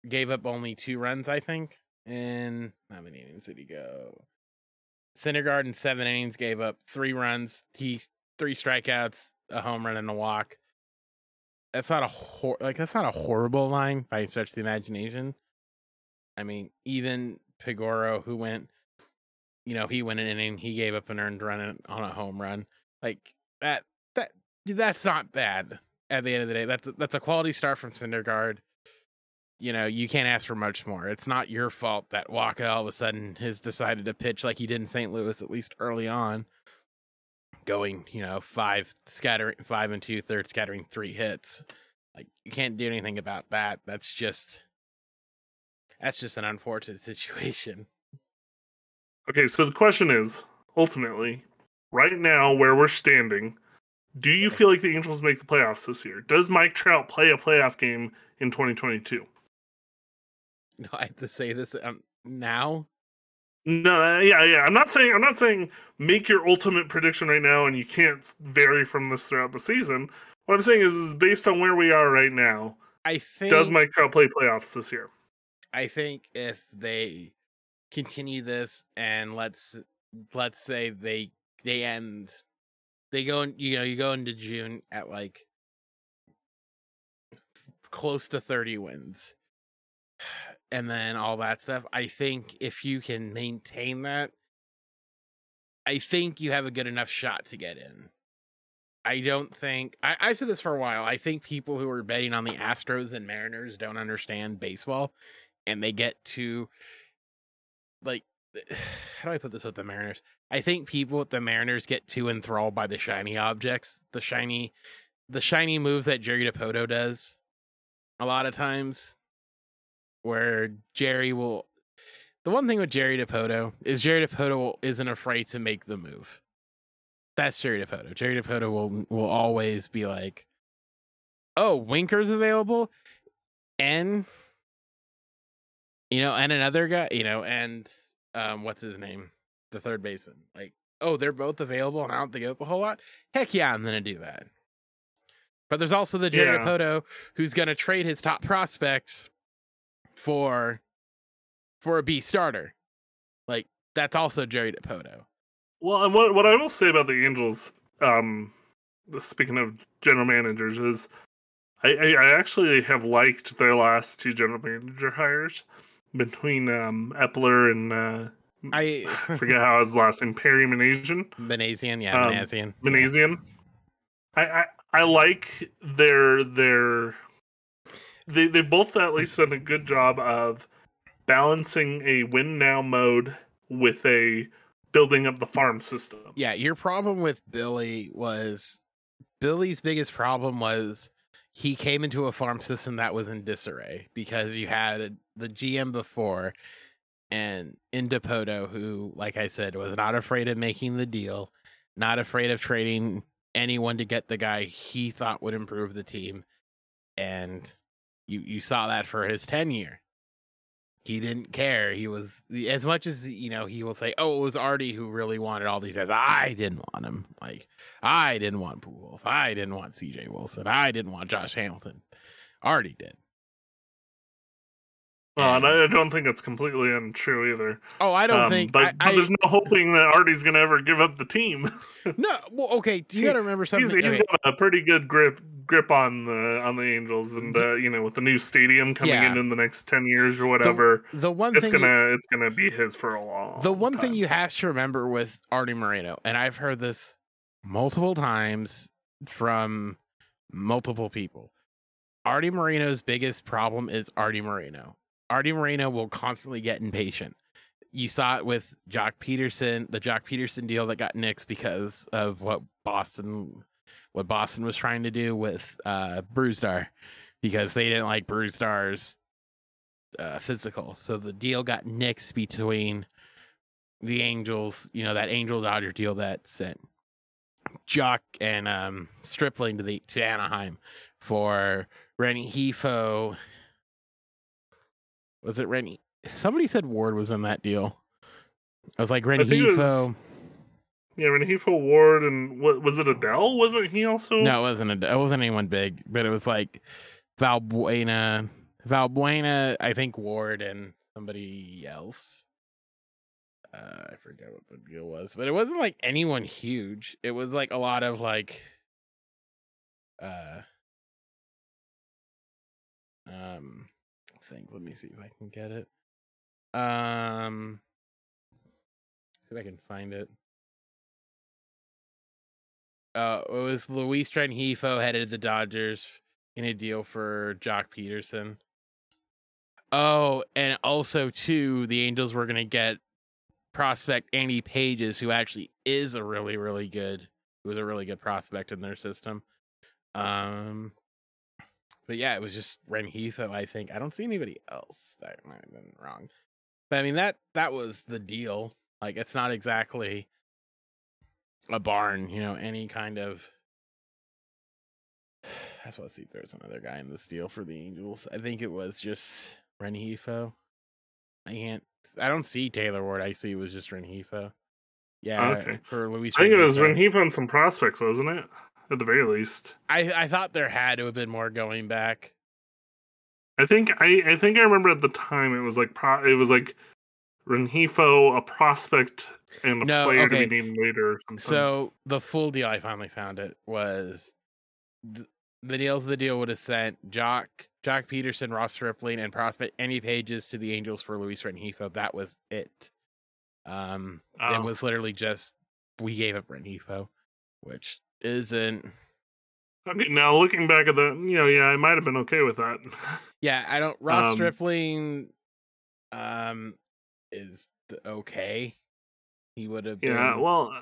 gave up only 2 runs, I think. And how many innings did he go? Syndergaard in 7 innings gave up 3 runs. He's 3 strikeouts, a home run, and a walk. That's not a horrible line by any stretch of the imagination. Even Pegoro, who went. He went an inning, he gave up an earned run on a home run. That's not bad at the end of the day. That's a quality start from Syndergaard. You can't ask for much more. It's not your fault that Waka all of a sudden has decided to pitch like he did in St. Louis, at least early on, going, 5 and 2/3, scattering 3 hits. You can't do anything about that. That's just an unfortunate situation. Okay, so the question is, ultimately, right now, where we're standing, do you feel like the Angels make the playoffs this year? Does Mike Trout play a playoff game in 2022? No, I have to say this now? No, yeah. I'm not saying make your ultimate prediction right now, and you can't vary from this throughout the season. What I'm saying is based on where we are right now, does Mike Trout play playoffs this year? I think if they continue this, and let's say they go into June at close to 30 wins and then all that stuff, I think if you can maintain that, I think you have a good enough shot to get in. I don't think I've said this for a while. I think people who are betting on the Astros and Mariners don't understand baseball, and they get to how do I put this with the Mariners? I think people with the Mariners get too enthralled by the shiny objects, the shiny moves that Jerry DiPoto does a lot of times, where the one thing with Jerry DiPoto is Jerry DiPoto isn't afraid to make the move. That's Jerry DiPoto. Jerry DiPoto will always be like, oh, Winker's available. And and another guy, and what's his name? the third baseman. Like, oh, they're both available and I don't think up a whole lot. Heck yeah, I'm going to do that. But there's also the Jerry Dipoto who's going to trade his top prospect for a B starter. Like, that's also Jerry Dipoto. Well, and what I will say about the Angels, speaking of general managers, is I actually have liked their last two general manager hires between Epler and I forget how his last name, Perry Manassian. Manassian. I like they both at least done a good job of balancing a win now mode with a building up the farm system. Yeah, your problem with Billy's biggest problem was he came into a farm system that was in disarray because you had the GM before and in Dipoto, who, like I said, was not afraid of making the deal, not afraid of trading anyone to get the guy he thought would improve the team. And you saw that for his tenure. He didn't care. He was, as much as, you know, he will say, oh, it was Artie who really wanted all these guys. I didn't want him. Like, I didn't want Pujols. I didn't want CJ Wilson. I didn't want Josh Hamilton. Artie did. Well, and I don't think it's completely untrue either. Oh, I don't think. But there's no hoping that Artie's going to ever give up the team. No, well, okay. You got to remember something. He's got a pretty good grip on the Angels, and you know, with the new stadium coming in the next 10 years or whatever, the one it's thing it's gonna be his for a long. The one thing you have to remember with Artie Moreno, and I've heard this multiple times from multiple people, Artie Moreno's biggest problem is Artie Moreno. Artie Moreno will constantly get impatient. You saw it with Jock Peterson, the Jock Peterson deal that got nixed because of what Boston was trying to do with Brewstar, because they didn't like Brewstar's physical. So the deal got nixed between the Angels, you know, that Angel-Dodger deal that sent Jock and Stripling to Anaheim for Rengifo. Was it Rennie? Somebody said Ward was in that deal. I was like, Rengifo. Yeah, Rengifo, Ward, and what was it? Adele? Wasn't he also? No, it wasn't Adele. It wasn't anyone big, but it was like Valbuena, I think Ward, and somebody else. I forget what the deal was, but it wasn't like anyone huge. It was like a lot of like, Think. Let me see if I can get it. See if I can find it. It was Luis Rengifo headed to the Dodgers in a deal for Jock Peterson. Oh, and also too, the Angels were gonna get prospect Andy Pages, who actually is a really, really good. Who was a really good prospect in their system. But yeah, it was just Rengifo, I think. I don't see anybody else. That might have been wrong. But I mean, that was the deal. Like, it's not exactly a barn, you know, any kind of... I just want to see if there's another guy in this deal for the Angels. I think it was just Rengifo. I don't see Taylor Ward. I see it was just Rengifo. Yeah, okay. For Luis Rengifo. I think it was Rengifo and some prospects, wasn't it? At the very least, I thought there had to have been more going back. I think I remember at the time it was like Rengifo, a prospect, and player to be named later. Or something. So the full deal, I finally found it, was the deal would have sent Jock Peterson, Ross Stripling, and prospect Andy Pages to the Angels for Luis Rengifo. That was it. It was literally just we gave up Rengifo, which. Isn't okay now looking back at that, you know, I might have been okay with that. Yeah, I don't. Ross Stripling is okay. He would have been... well,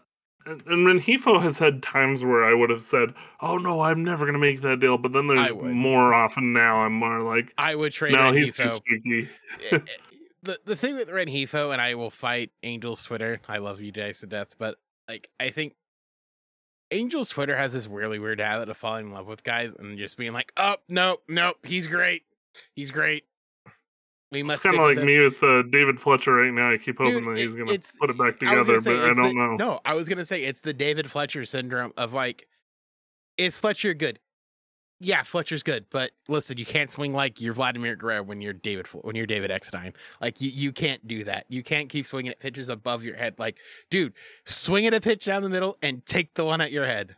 and Rengifo has had times where I would have said, oh no, I'm never gonna make that deal, but then there's more often now I'm more like I would trade. No, he's too sneaky. the thing with Rengifo, and I will fight Angels Twitter, I love you guys to death, but like I think Angels Twitter has this really weird habit of falling in love with guys and just being like, oh, nope, he's great. We must. It's kind of like me with David Fletcher right now. I keep hoping that he's going to put it back together, but I don't know. No, I was going to say it's the David Fletcher syndrome of like, is Fletcher good? Yeah, Fletcher's good, but listen, you can't swing like you're Vladimir Guerrero when you're David Eckstein. Like you can't do that. You can't keep swinging at pitches above your head. Like, dude, swing at a pitch down the middle and take the one at your head.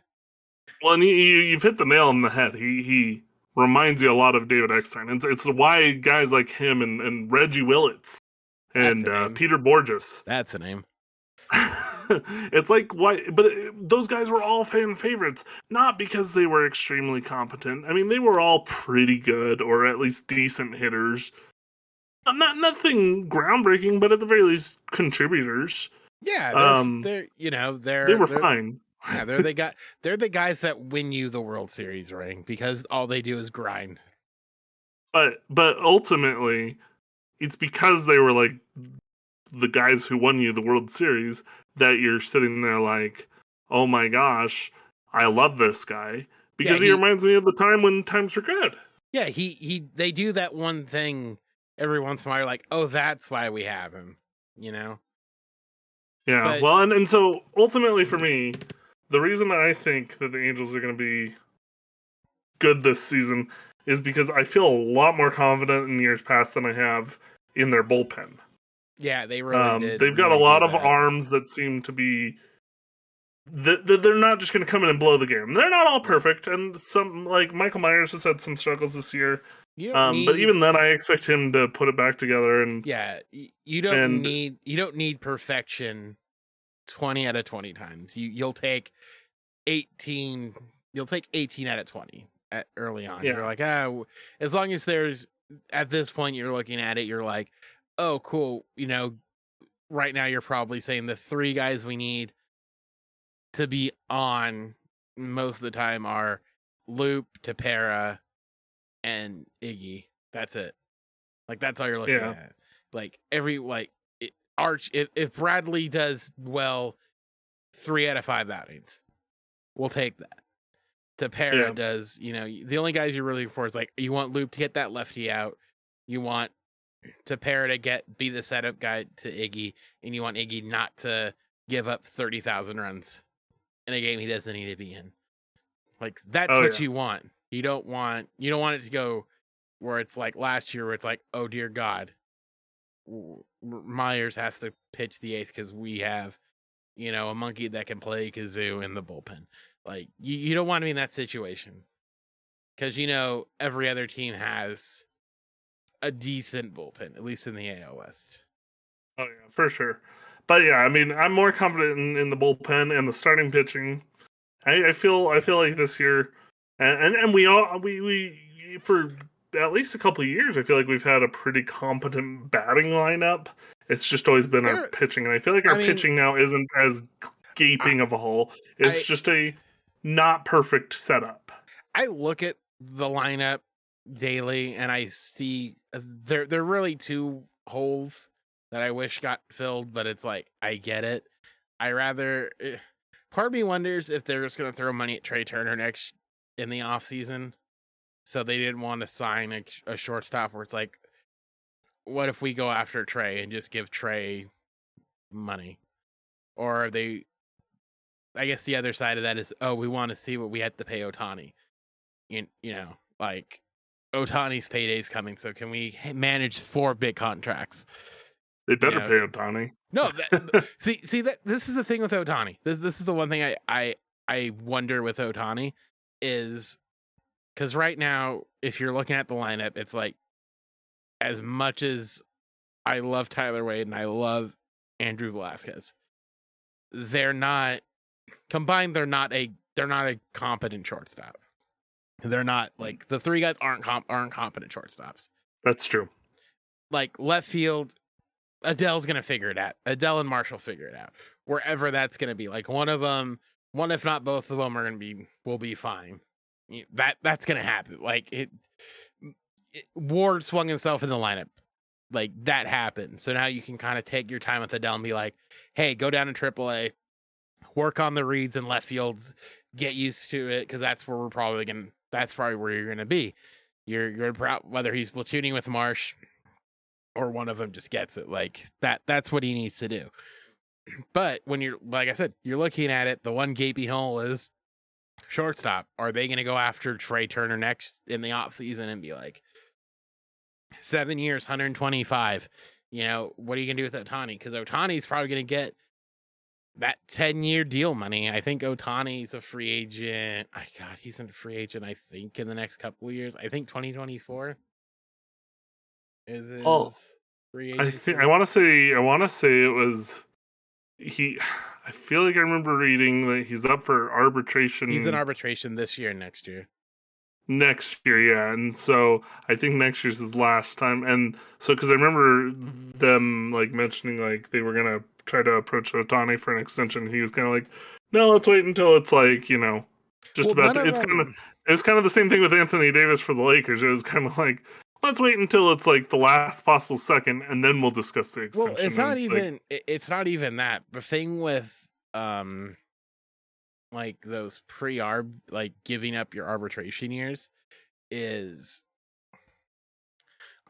Well, and you've hit the nail on the head. He reminds you a lot of David Eckstein. It's why guys like him and Reggie Willits and Peter Borges. That's a name. It's like why, but those guys were all fan favorites, not because they were extremely competent. I mean, they were all pretty good or at least decent hitters. Nothing groundbreaking, but at the very least, contributors. Yeah, they were fine. Yeah, they're the guys that win you the World Series ring because all they do is grind. But ultimately, it's because they were like the guys who won you the World Series that you're sitting there like, oh my gosh, I love this guy because he reminds me of the time when times were good. Yeah, they do that one thing every once in a while. You're like, oh, that's why we have him, you know? Yeah. But, well, and so ultimately for me, the reason I think that the Angels are going to be good this season is because I feel a lot more confident in years past than I have in their bullpen. Yeah, they really did. They've got a lot of arms that seem to be... They're not just going to come in and blow the game. They're not all perfect, and some like Michael Myers has had some struggles this year. But even then, I expect him to put it back together. And yeah, you don't need perfection 20 out of 20 times. You'll take 18. You'll take 18 out of 20 early on. Yeah. You're like, as long as there's at this point, you're looking at it, you're like, oh, cool. You know, right now you're probably saying the three guys we need to be on most of the time are Loop, Tapera, and Iggy. That's it. Like, that's all you're looking at. Like, Arch, if Bradley does well 3 out of 5 outings, we'll take that. Tapera does, you know, the only guys you're really looking for is like, you want Loop to get that lefty out. You want Tapera to be the setup guy to Iggy, and you want Iggy not to give up 30,000 runs in a game he doesn't need to be in. Like that's you want. You don't want it to go where it's like last year, where it's like, oh dear God, Myers has to pitch the eighth because we have, you know, a monkey that can play kazoo in the bullpen. Like you don't want to be in that situation because you know every other team has a decent bullpen, at least in the AL West. Oh yeah, for sure. But yeah, I mean, I'm more confident in the bullpen and the starting pitching. I feel like this year, and we for at least a couple of years, I feel like we've had a pretty competent batting lineup. It's just always been our pitching, and I feel like our pitching now isn't as gaping of a hole. It's just a not perfect setup. I look at the lineup daily, and I see there are really two holes that I wish got filled, but it's like I get it. Part of me wonders if they're just going to throw money at Trey Turner next in the off season, so they didn't want to sign a shortstop. Where it's like, what if we go after Trey and just give Trey money? Or they, I guess the other side of that is, oh, we want to see what we have to pay Otani. You know, like. Otani's payday's coming, so can we manage 4 big contracts? They better pay Otani. No, see that this is the thing with Otani. This is the one thing I wonder with Otani is because right now, if you're looking at the lineup, it's like as much as I love Tyler Wade and I love Andrew Velasquez, they're not combined. They're not a competent shortstop. They're not like the three guys aren't competent shortstops. That's true. Like left field, Adele's going to figure it out. Adele and Marshall figure it out. Wherever that's going to be, like one of them, one if not both of them are going to be will be fine. That's going to happen. Like Ward swung himself in the lineup. Like that happened. So now you can kind of take your time with Adele and be like, "Hey, go down to AAA, work on the reads in left field, get used to it because that's where we're probably going to That's probably where you're going to be. You're proud whether he's platooning with Marsh or one of them just gets it. Like that's what he needs to do. But when you're, like I said, you're looking at it, the one gaping hole is shortstop. Are they going to go after Trey Turner next in the offseason and be like 7 years, 125? You know, what are you going to do with Otani? Because Otani's probably going to get that 10-year deal money. I think Otani's a free agent. He's a free agent, I think, in the next couple of years. I think 2024 is his free agent. I want to say it was... I feel like I remember reading that he's up for arbitration. He's in arbitration this year and next year. Next year, yeah. And so I think next year's his last time. And so, because I remember them like mentioning like they were going to try to approach Otani for an extension. And he was kind of like, no, let's wait until it's like, you know, just about. It's kind of the same thing with Anthony Davis for the Lakers. It was kind of like, let's wait until it's like the last possible second, and then we'll discuss the extension. Well, it's not even that. The thing with like those pre-arb, like giving up your arbitration years, is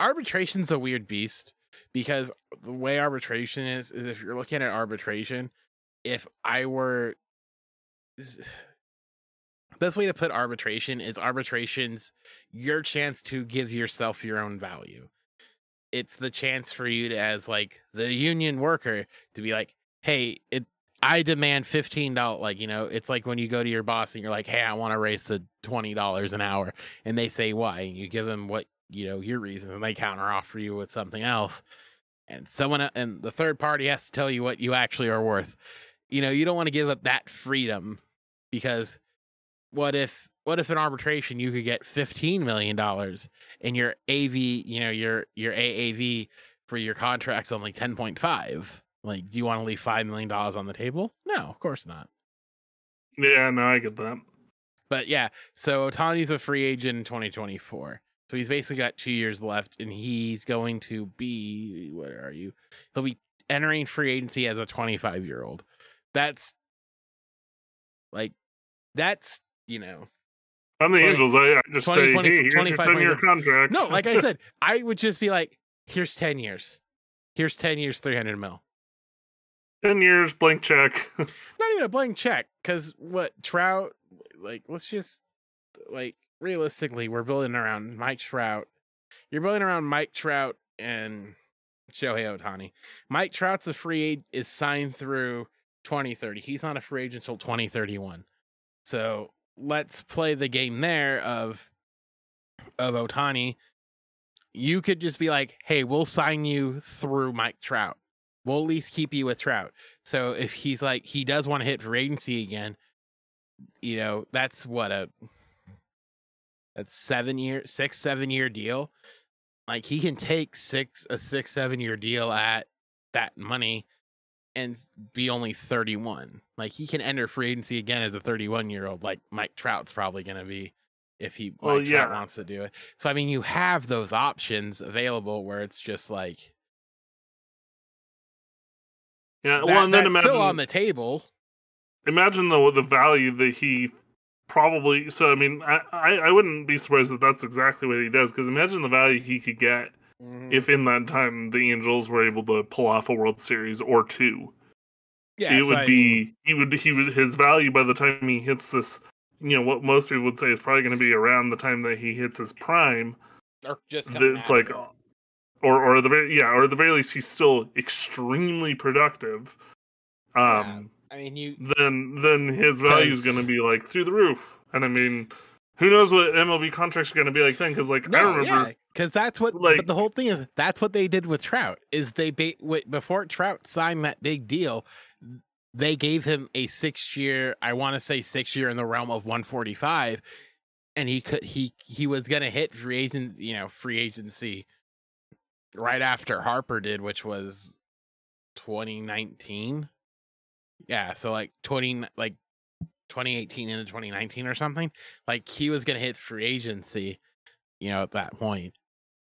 arbitration's a weird beast, because the way arbitration is if you're looking at arbitration, best way to put arbitration is arbitration's your chance to give yourself your own value. It's the chance for you to, as like the union worker, to be like, hey, I demand $15. Like, you know, it's like when you go to your boss and you're like, hey, I want to raise to $20 an hour. And they say, why? And you give them what, you know, your reasons, and they counter offer you with something else. And the third party has to tell you what you actually are worth. You know, you don't want to give up that freedom, because what if in arbitration you could get $15 million and your AV, you know, your AAV for your contract's only 10.5? Like, do you want to leave $5 million on the table? No, of course not. Yeah, no, I get that. But yeah, so Otani's a free agent in 2024. So he's basically got 2 years left, and he's going to be, where are you? He'll be entering free agency as a 25-year-old. That's you know, I'm the Angels. I just say, hey, here's your 10-year contract. No, like I said, I would just be like, here's 10 years. Here's 10 years, $300 million. 10 years, blank check. Not even a blank check, because what, Trout, like, let's just, like, realistically, we're building around Mike Trout. You're building around Mike Trout and Shohei Ohtani. Mike Trout's a free agent, is signed through 2030. He's not a free agent until 2031. So let's play the game there of Otani. You could just be like, hey, we'll sign you through Mike Trout. We'll at least keep you with Trout. So if he's like, he does want to hit free agency again, you know, that's what that's 7 year, 6-7 year deal. Like, he can take 6-7 year deal at that money and be only 31. Like, he can enter free agency again as a 31-year-old, like Mike Trout's probably going to be if he Trout wants to do it. So, I mean, you have those options available where it's just like, yeah, well, and then imagine, still on the table. Imagine the value that he probably. So, I mean, I wouldn't be surprised if that's exactly what he does, because imagine the value he could get. Mm-hmm. If in that time the Angels were able to pull off a World Series or two, yeah, it would be he would his value by the time he hits this, you know, what most people would say is probably going to be around the time that he hits his prime, or just it's like, or the very or at the very least he's still extremely productive. Yeah. I mean, then his value is going to be like through the roof, and I mean, who knows what MLB contracts are going to be like then? Because like I remember. Yeah. Because that's what, like, but the whole thing is, that's what they did with Trout. Is they before Trout signed that big deal, they gave him a 6-year. I want to say 6-year in the realm of 145, and he was gonna hit free agency right after Harper did, which was 2019. Yeah, so like 2018 into 2019 or something. Like, he was gonna hit free agency, you know, at that point.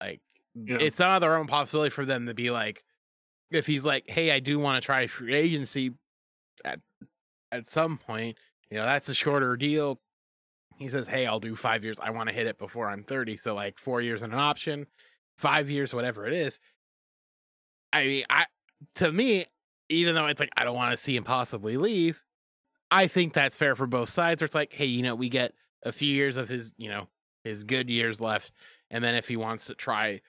Like, yeah. It's not their own possibility for them to be like, if he's like, hey, I do want to try free agency at some point, you know, that's a shorter deal. He says, hey, I'll do 5 years. I want to hit it before I'm 30. So like 4 years and an option, 5 years, whatever it is. I mean, to me, even though it's like, I don't want to see him possibly leave, I think that's fair for both sides, where it's like, hey, you know, we get a few years of his, you know, his good years left. And then if he wants to try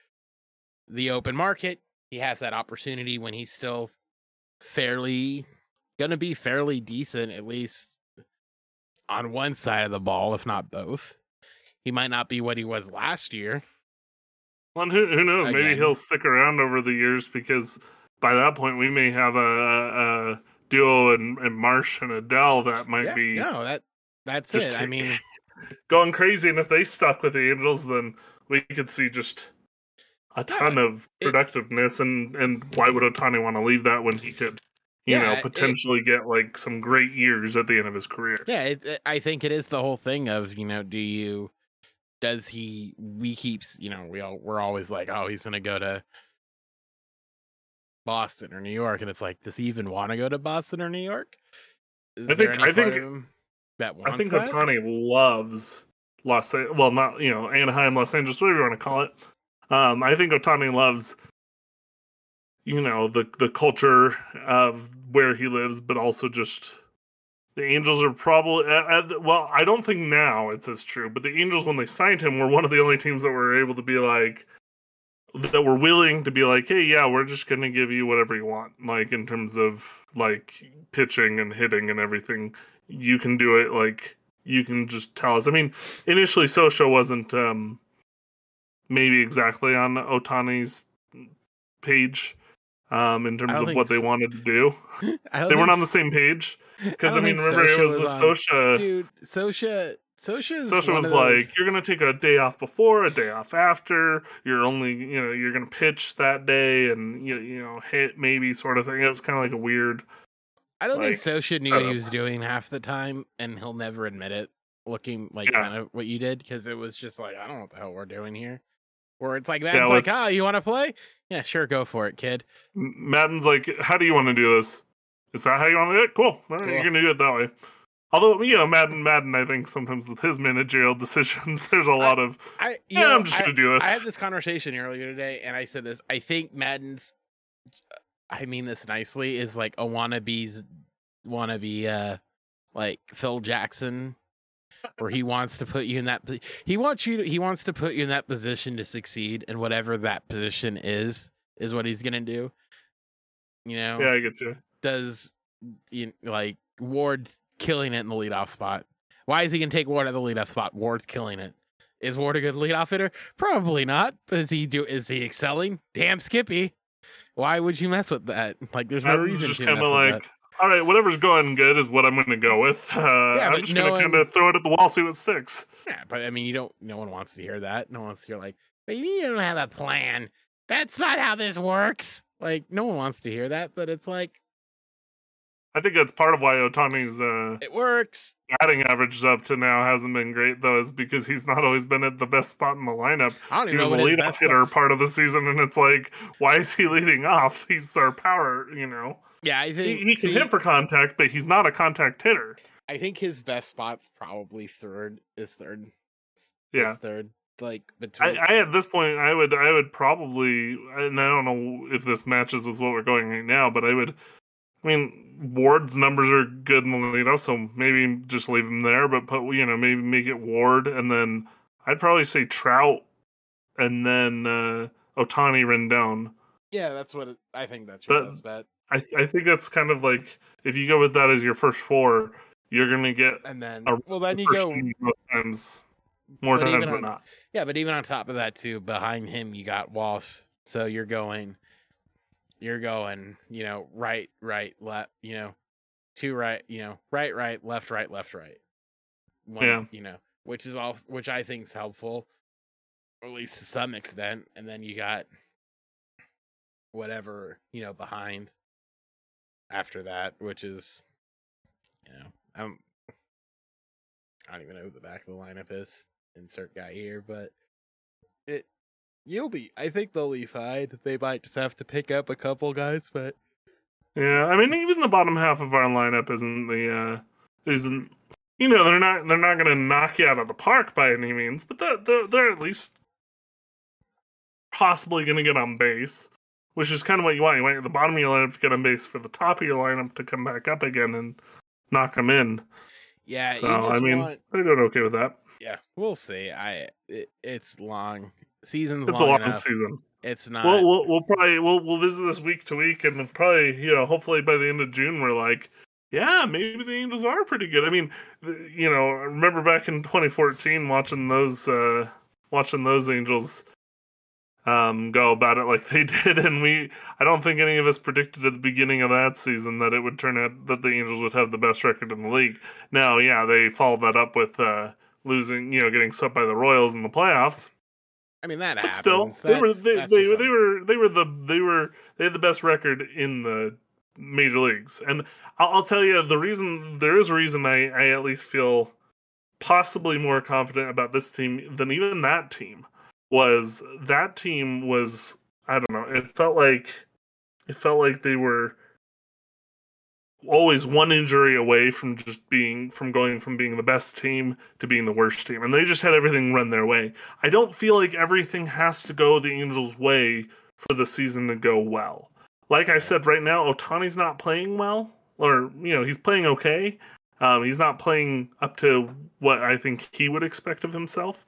the open market, he has that opportunity when he's still going to be fairly decent, at least on one side of the ball, if not both. He might not be what he was last year. Well, who knows? Again. Maybe he'll stick around over the years, because by that point we may have a duo and Marsh and Adele that might be. No, that's it. I mean, going crazy, and if they stuck with the Angels, then we could see just a ton of productiveness. And why would Otani want to leave that when he could, you know, potentially get like some great years at the end of his career? Yeah, I think it is the whole thing of, you know, we're always like, oh, he's going to go to Boston or New York. And it's like, does he even want to go to Boston or New York? I think Otani loves Anaheim, Los Angeles, whatever you want to call it. I think Otani loves, you know, the culture of where he lives, but also just the Angels are probably, I don't think now it's as true, but the Angels, when they signed him, were one of the only teams that were able to be like, that were willing to be like, hey, yeah, we're just going to give you whatever you want, like, in terms of, like, pitching and hitting and everything. You can do it, like, you can just tell us. I mean, initially, Socha wasn't maybe exactly on Otani's page in terms of what they wanted to do. They weren't on the same page. Because, I mean, remember, it was with Socha. Dude, Socha was like, you're going to take a day off before, a day off after. You're only, you know, you're going to pitch that day and, you know, hit maybe sort of thing. It was kind of like a weird... I don't think Socha knew what he was doing half the time, and he'll never admit it, looking like kind of what you did, because it was just like, I don't know what the hell we're doing here. Or it's like, Madden's you want to play? Yeah, sure, go for it, kid. Madden's like, how do you want to do this? Is that how you want to do it? Cool. All right, cool. You're going to do it that way. Although, you know, Madden, I think sometimes with his managerial decisions, there's a lot of, I'm just going to do this. I had this conversation earlier today, and I said this. I think Madden's... I mean this nicely, is like a wannabe like Phil Jackson, where he wants to put you in that position to succeed, and whatever that position is what he's gonna do. You know? Yeah, I get you. Does like Ward's killing it in the leadoff spot? Why is he gonna take Ward at the leadoff spot? Ward's killing it. Is Ward a good leadoff hitter? Probably not. Is he excelling? Damn Skippy. Why would you mess with that? Like, there's no reason to mess with that. All right, whatever's going good is what I'm going to go with. I'm just going to kind of throw it at the wall, see what sticks. Yeah, but I mean, no one wants to hear that. No one wants to hear like, baby, you don't have a plan. That's not how this works. Like, no one wants to hear that, but it's like, I think that's part of why Otani's it works. Batting average up to now hasn't been great, though, is because he's not always been at the best spot in the lineup. He was a leadoff hitter part of the season, and it's like, why is he leading off? He's our power, you know. Yeah, I think he can hit for contact, but he's not a contact hitter. I think his best spot's probably third. Is third. Like between, I at this point, I would probably, and I don't know if this matches with what we're going right now, but I would. I mean, Ward's numbers are good in the leadoff, so maybe just leave him there, but put, you know, maybe make it Ward, and then I'd probably say Trout, and then Otani, Rendon. Yeah, that's what I think. That's your best bet. I think that's kind of like, if you go with that as your first four, you're gonna get, and then you go more times than not. Yeah, but even on top of that too, behind him you got Walsh, so you're going. You're going, you know, right, left, you know, two right, you know, right, left, right. One, yeah. You know, which I think is helpful, or at least to some extent. And then you got whatever, you know, behind after that, which is, you know, I don't even know who the back of the lineup is. Insert guy here, but it. I think they'll be fine. They might just have to pick up a couple guys, but yeah, I mean, even the bottom half of our lineup isn't, you know, they're not going to knock you out of the park by any means, but they're at least possibly going to get on base. which is kind of what you want. You want the bottom of your lineup to get on base for the top of your lineup to come back up again and knock them in. Yeah. So, I mean, they're doing okay with that. Yeah, we'll see. It's long. Season's long. It's a long enough. Season. It's not. We'll probably visit this week to week, and probably, you know, hopefully by the end of June we're like, yeah, maybe the Angels are pretty good. I mean, you know, I remember back in 2014 watching those Angels go about it like they did, and I don't think any of us predicted at the beginning of that season that it would turn out that the Angels would have the best record in the league. Now, yeah, they followed that up with losing, you know, getting swept by the Royals in the playoffs. I mean, that happens. But still, they had the best record in the major leagues. And I'll tell you, there is a reason I at least feel possibly more confident about this team than even that team. Was that team was, I don't know, it felt like they were always one injury away from just going from being the best team to being the worst team. And they just had everything run their way. I don't feel like everything has to go the Angels' way for the season to go well. Like I said, right now, Otani's not playing well, or, you know, he's playing okay. He's not playing up to what I think he would expect of himself.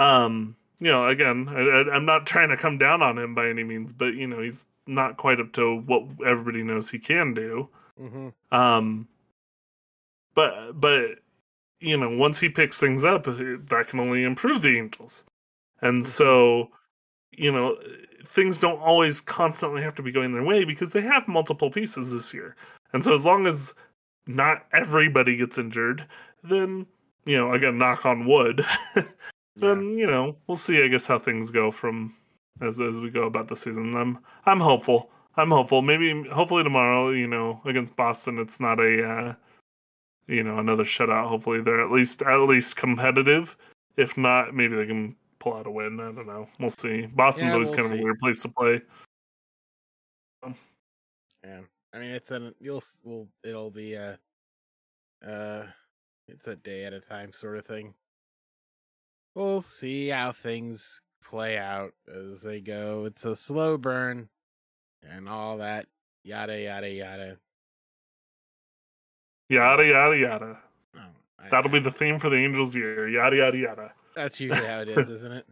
You know, again, I'm not trying to come down on him by any means, but, you know, he's not quite up to what everybody knows he can do. Mm-hmm. But you know, once he picks things up, that can only improve the Angels. And mm-hmm. So, you know, things don't always constantly have to be going their way because they have multiple pieces this year. And so as long as not everybody gets injured, then, you know, again, knock on wood, then, you know, we'll see, I guess, how things go from as we go about the season. I'm hopeful. I'm hopeful. Hopefully tomorrow, you know, against Boston, it's not a, you know, another shutout. Hopefully they're at least competitive. If not, maybe they can pull out a win. I don't know. We'll see. Boston's always kind of a weird place to play. Yeah. I mean, it's a day at a time sort of thing. We'll see how things play out as they go. It's a slow burn and all that. Yada, yada, yada. Yada, yada, yada. Oh, that'll be the theme for the Angels year. Yada, yada, yada. That's usually how it is, isn't it?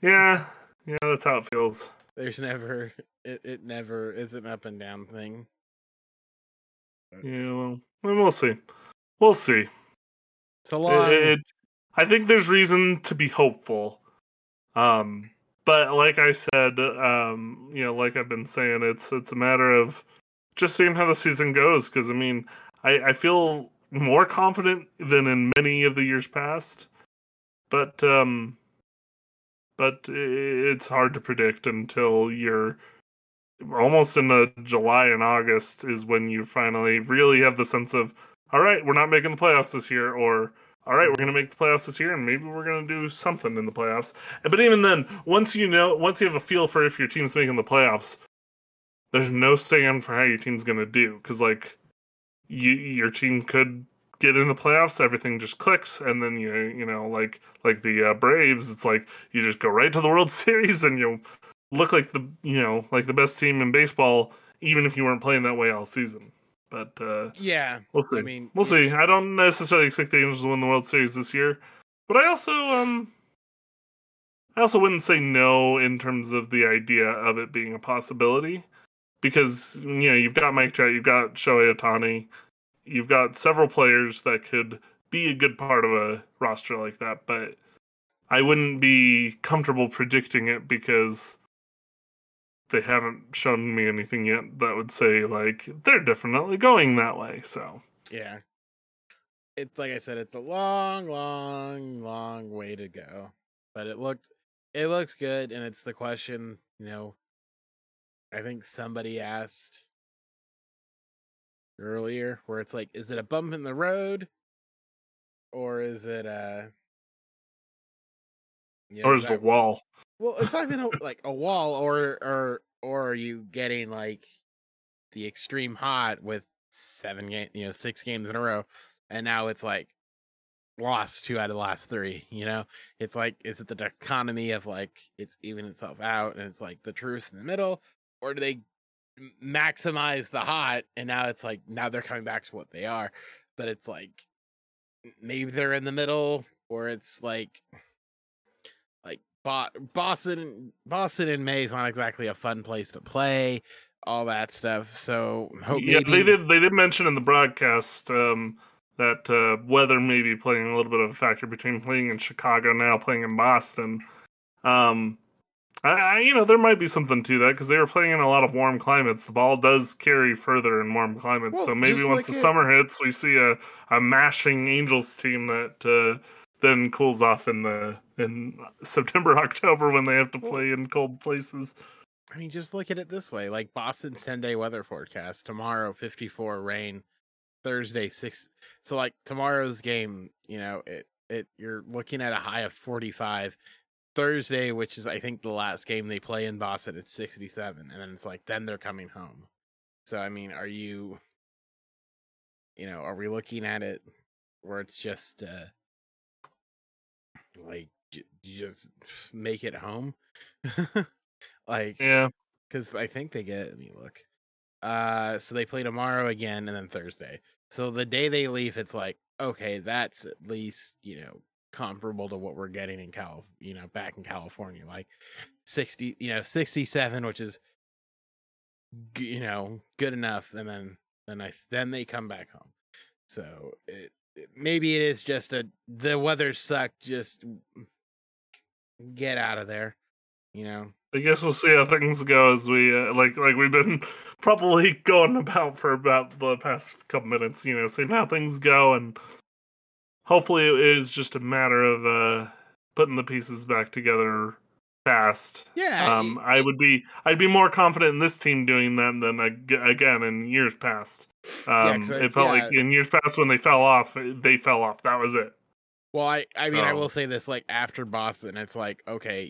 Yeah. Yeah, that's how it feels. There's never... It never is an up and down thing. But... Yeah, well, we'll see. We'll see. It's a long... I think there's reason to be hopeful. But like I said, you know, like I've been saying, it's a matter of just seeing how the season goes. Because, I mean, I feel more confident than in many of the years past. But it's hard to predict until you're almost in July and August is when you finally really have the sense of, all right, we're not making the playoffs this year, or all right, we're going to make the playoffs this year, and maybe we're going to do something in the playoffs. But even then, once you have a feel for if your team's making the playoffs, there's no stand for how your team's going to do. Because, like, your team could get in the playoffs, everything just clicks, and then, you know, like the Braves, it's like you just go right to the World Series and you look like the best team in baseball, even if you weren't playing that way all season. But yeah, we'll see. I mean, we'll see. I don't necessarily expect the Angels to win the World Series this year, but I also wouldn't say no in terms of the idea of it being a possibility, because, you know, you've got Mike Trout, you've got Shohei Ohtani, you've got several players that could be a good part of a roster like that. But I wouldn't be comfortable predicting it because they haven't shown me anything yet that would say, like, they're definitely going that way. So yeah, it's like I said, it's a long, long, long way to go, but it looks good. And it's the question, you know, I think somebody asked earlier where it's like, is it a bump in the road, or is it you know, or is it a wall? Well, it's not even like a wall, or are you getting like the extreme hot with 7 games, you know, 6 games in a row, and now it's like lost 2 out of the last 3, you know? It's like, is it the dichotomy of like it's even itself out and it's like the truce in the middle, or do they maximize the hot and now it's like now they're coming back to what they are, but it's like maybe they're in the middle, or it's like Boston in May is not exactly a fun place to play, all that stuff. So they did mention in the broadcast that weather may be playing a little bit of a factor between playing in Chicago and now playing in Boston. There might be something to that because they were playing in a lot of warm climates. The ball does carry further in warm climates. Well, so maybe once the summer hits, we see a mashing Angels team that then cools off in September, October when they have to play in cold places. I mean, just look at it this way. Like Boston's 10-day weather forecast. Tomorrow, 54 rain. Thursday 6. So like tomorrow's game, you know, it you're looking at a high of 45. Thursday, which is I think the last game they play in Boston, it's 67, and then it's like then they're coming home. So I mean, are we looking at it where it's just like you just make it home? Like yeah, because I think they get. Let me look. So they play tomorrow again and then Thursday. So the day they leave, it's like, okay, that's at least, you know, comparable to what we're getting in back in California, like 60, 67, which is, good enough. And then they come back home. So maybe it is just the weather sucked. Just get out of there, you know? I guess we'll see how things go as we like we've been probably going about for about the past couple minutes, seeing how things go, and hopefully it is just a matter of putting the pieces back together fast. Yeah, I'd be more confident in this team doing that than again in years past. It felt like in years past when they fell off. That was it. Well, I mean, I will say this: like after Boston, it's like okay,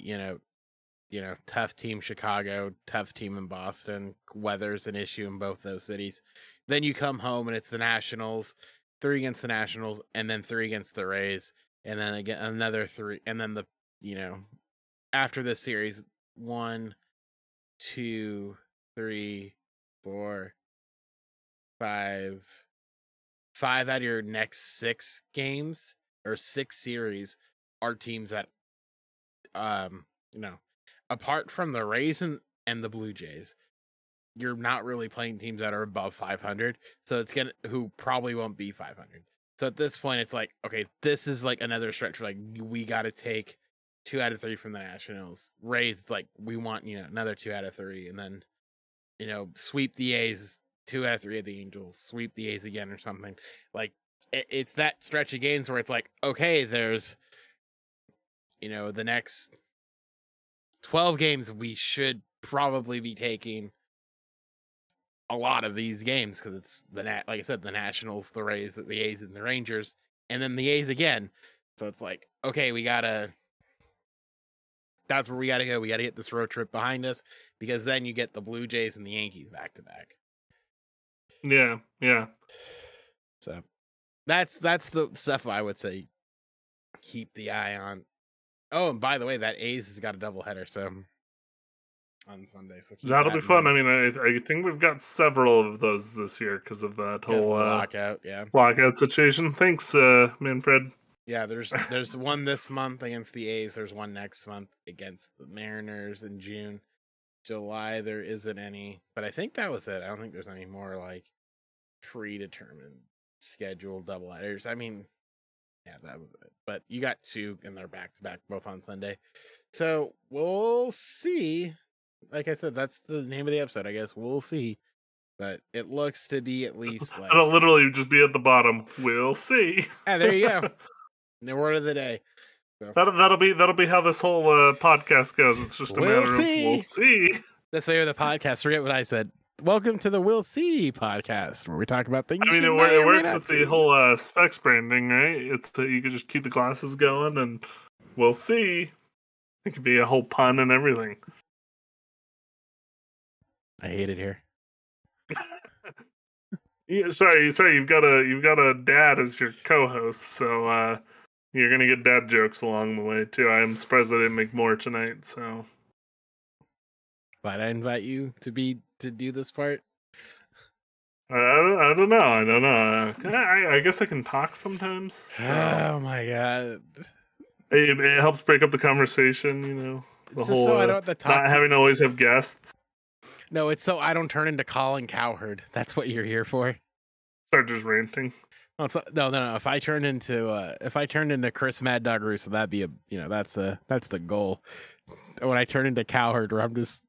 tough team Chicago, tough team in Boston. Weather's an issue in both those cities. Then you come home and it's the Nationals, 3 against the Nationals, and then 3 against the Rays, and then again another 3, and then after this series, 1, 2, 3, 4, 5 out of your next 6 games or 6 series are teams that apart from the Rays and the Blue Jays, you're not really playing teams that are above 500. So who probably won't be 500. So at this point, it's like, okay, this is like another stretch. Like we got to take 2 out of 3 from the Nationals. Rays, it's like we want another 2 out of 3, and then sweep the A's, 2 out of 3 of the Angels, sweep the A's again or something. Like it's that stretch of games where it's like, okay, there's the next 12 games, we should probably be taking a lot of these games because it's like I said, the Nationals, the Rays, the A's, and the Rangers, and then the A's again. So it's like, okay, that's where we gotta go. We gotta get this road trip behind us because then you get the Blue Jays and the Yankees back to back. Yeah. So that's the stuff I would say keep the eye on. Oh, and by the way, that A's has got a doubleheader, so on Sunday. So that'll be fun. I mean, I think we've got several of those this year because of that whole lockout situation. Thanks, Manfred. Yeah, there's one this month against the A's. There's one next month against the Mariners in June. July, there isn't any, but I think that was it. I don't think there's any more like predetermined scheduled doubleheaders. I mean. Yeah, that was it. But you got 2, and they're back-to-back, both on Sunday. So we'll see. Like I said, that's the name of the episode, I guess. We'll see. But it looks to be at least like... It'll literally just be at the bottom. We'll see. Yeah, there you go. The word of the day. So. That'll be how this whole podcast goes. It's just a matter of we'll see. That's the way of the podcast. Forget what I said. Welcome to the We'll See podcast, where we talk about things. I mean, it works with the whole Specs branding, right? It's you can just keep the glasses going, and we'll see. It could be a whole pun and everything. I hate it here. Yeah, sorry, you've got a dad as your co-host, so you're gonna get dad jokes along the way too. I'm surprised I didn't make more tonight. So, why'd I invite you to do this part? I don't know. I guess I can talk sometimes. So. Oh my god! It helps break up the conversation, you know. The whole so I don't have to talk not having to always have guests. No, it's so I don't turn into Colin Cowherd. That's what you're here for. Start just ranting. No. If I turned into Chris Mad Dog Russo, that'd be that's the goal. When I turn into Cowherd, where I'm just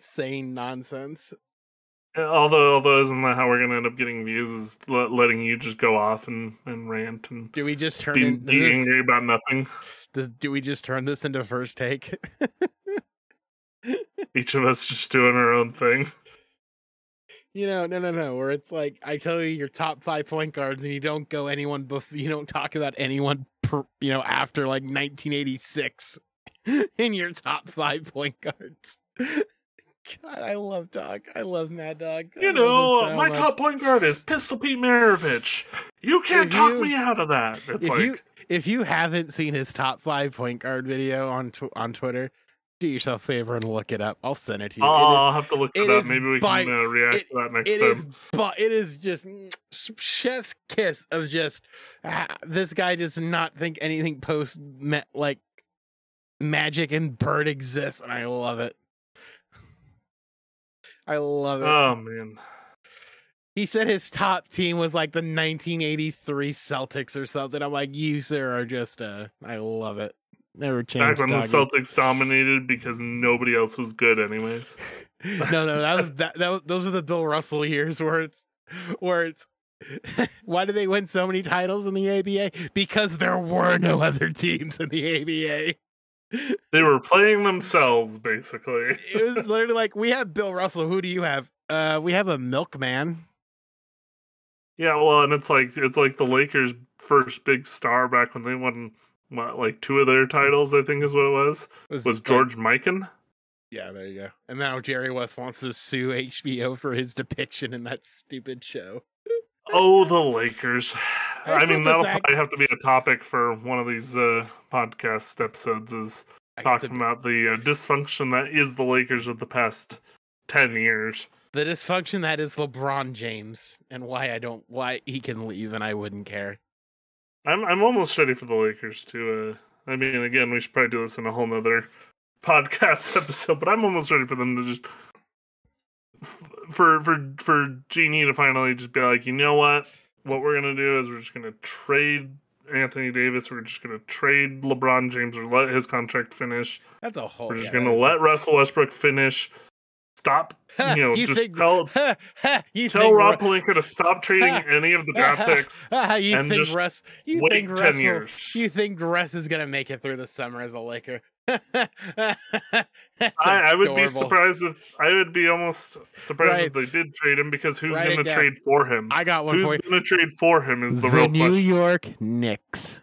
saying nonsense. Although isn't that how we're gonna end up getting views? Is letting you just go off and rant and do we just turn be angry about nothing? Do we just turn this into First Take? Each of us just doing our own thing. You know, no. Where it's like I tell you your top 5 point guards, and you don't go anyone. You don't talk about anyone. After like 1986, in your top 5 point guards. God, I love Dog. I love Mad Dog. My top point guard is Pistol Pete Maravich. You can't talk me out of that. It's if you haven't seen his top 5 point guard video on Twitter, do yourself a favor and look it up. I'll send it to you. I'll have to look it up. Maybe we can react to that next time. But it is just chef's kiss of just this guy does not think anything post like Magic and Bird exists, and I love it. I love it. Oh, man. He said his top team was like the 1983 Celtics or something. I'm like, you, sir, are just I love it. Never changed. Back when the Celtics dominated because nobody else was good anyways. No, that was those were the Bill Russell years where it's why did they win so many titles in the ABA? Because there were no other teams in the ABA. They were playing themselves, basically. It was literally like, we have Bill Russell. Who do you have? We have a milkman. Yeah, well, and it's like the Lakers' first big star back when they won like two of their titles, I think is what it was. Was George Mikan? Yeah, there you go. And now Jerry West wants to sue HBO for his depiction in that stupid show. Oh, the Lakers. I mean, that'll probably have to be a topic for one of these podcast episodes is talking about the dysfunction that is the Lakers of the past 10 years. The dysfunction that is LeBron James and why he can leave and I wouldn't care. I'm almost ready for the Lakers to, I mean, again, we should probably do this in a whole nother podcast episode, but I'm almost ready for them to just, for Genie to finally just be like, you know what we're going to do is we're just going to trade Anthony Davis. We're just going to trade LeBron James or let his contract finish. That's a whole. We're just going to let Russell Westbrook finish. Stop, tell Rob Pelinka to stop trading any of the draft picks. You think 10 years. You think Russ is going to make it through the summer as a Laker? I would be surprised if they did trade him because who's going to trade for him? I got one. Who's going to trade for him is the real question. The New York Knicks.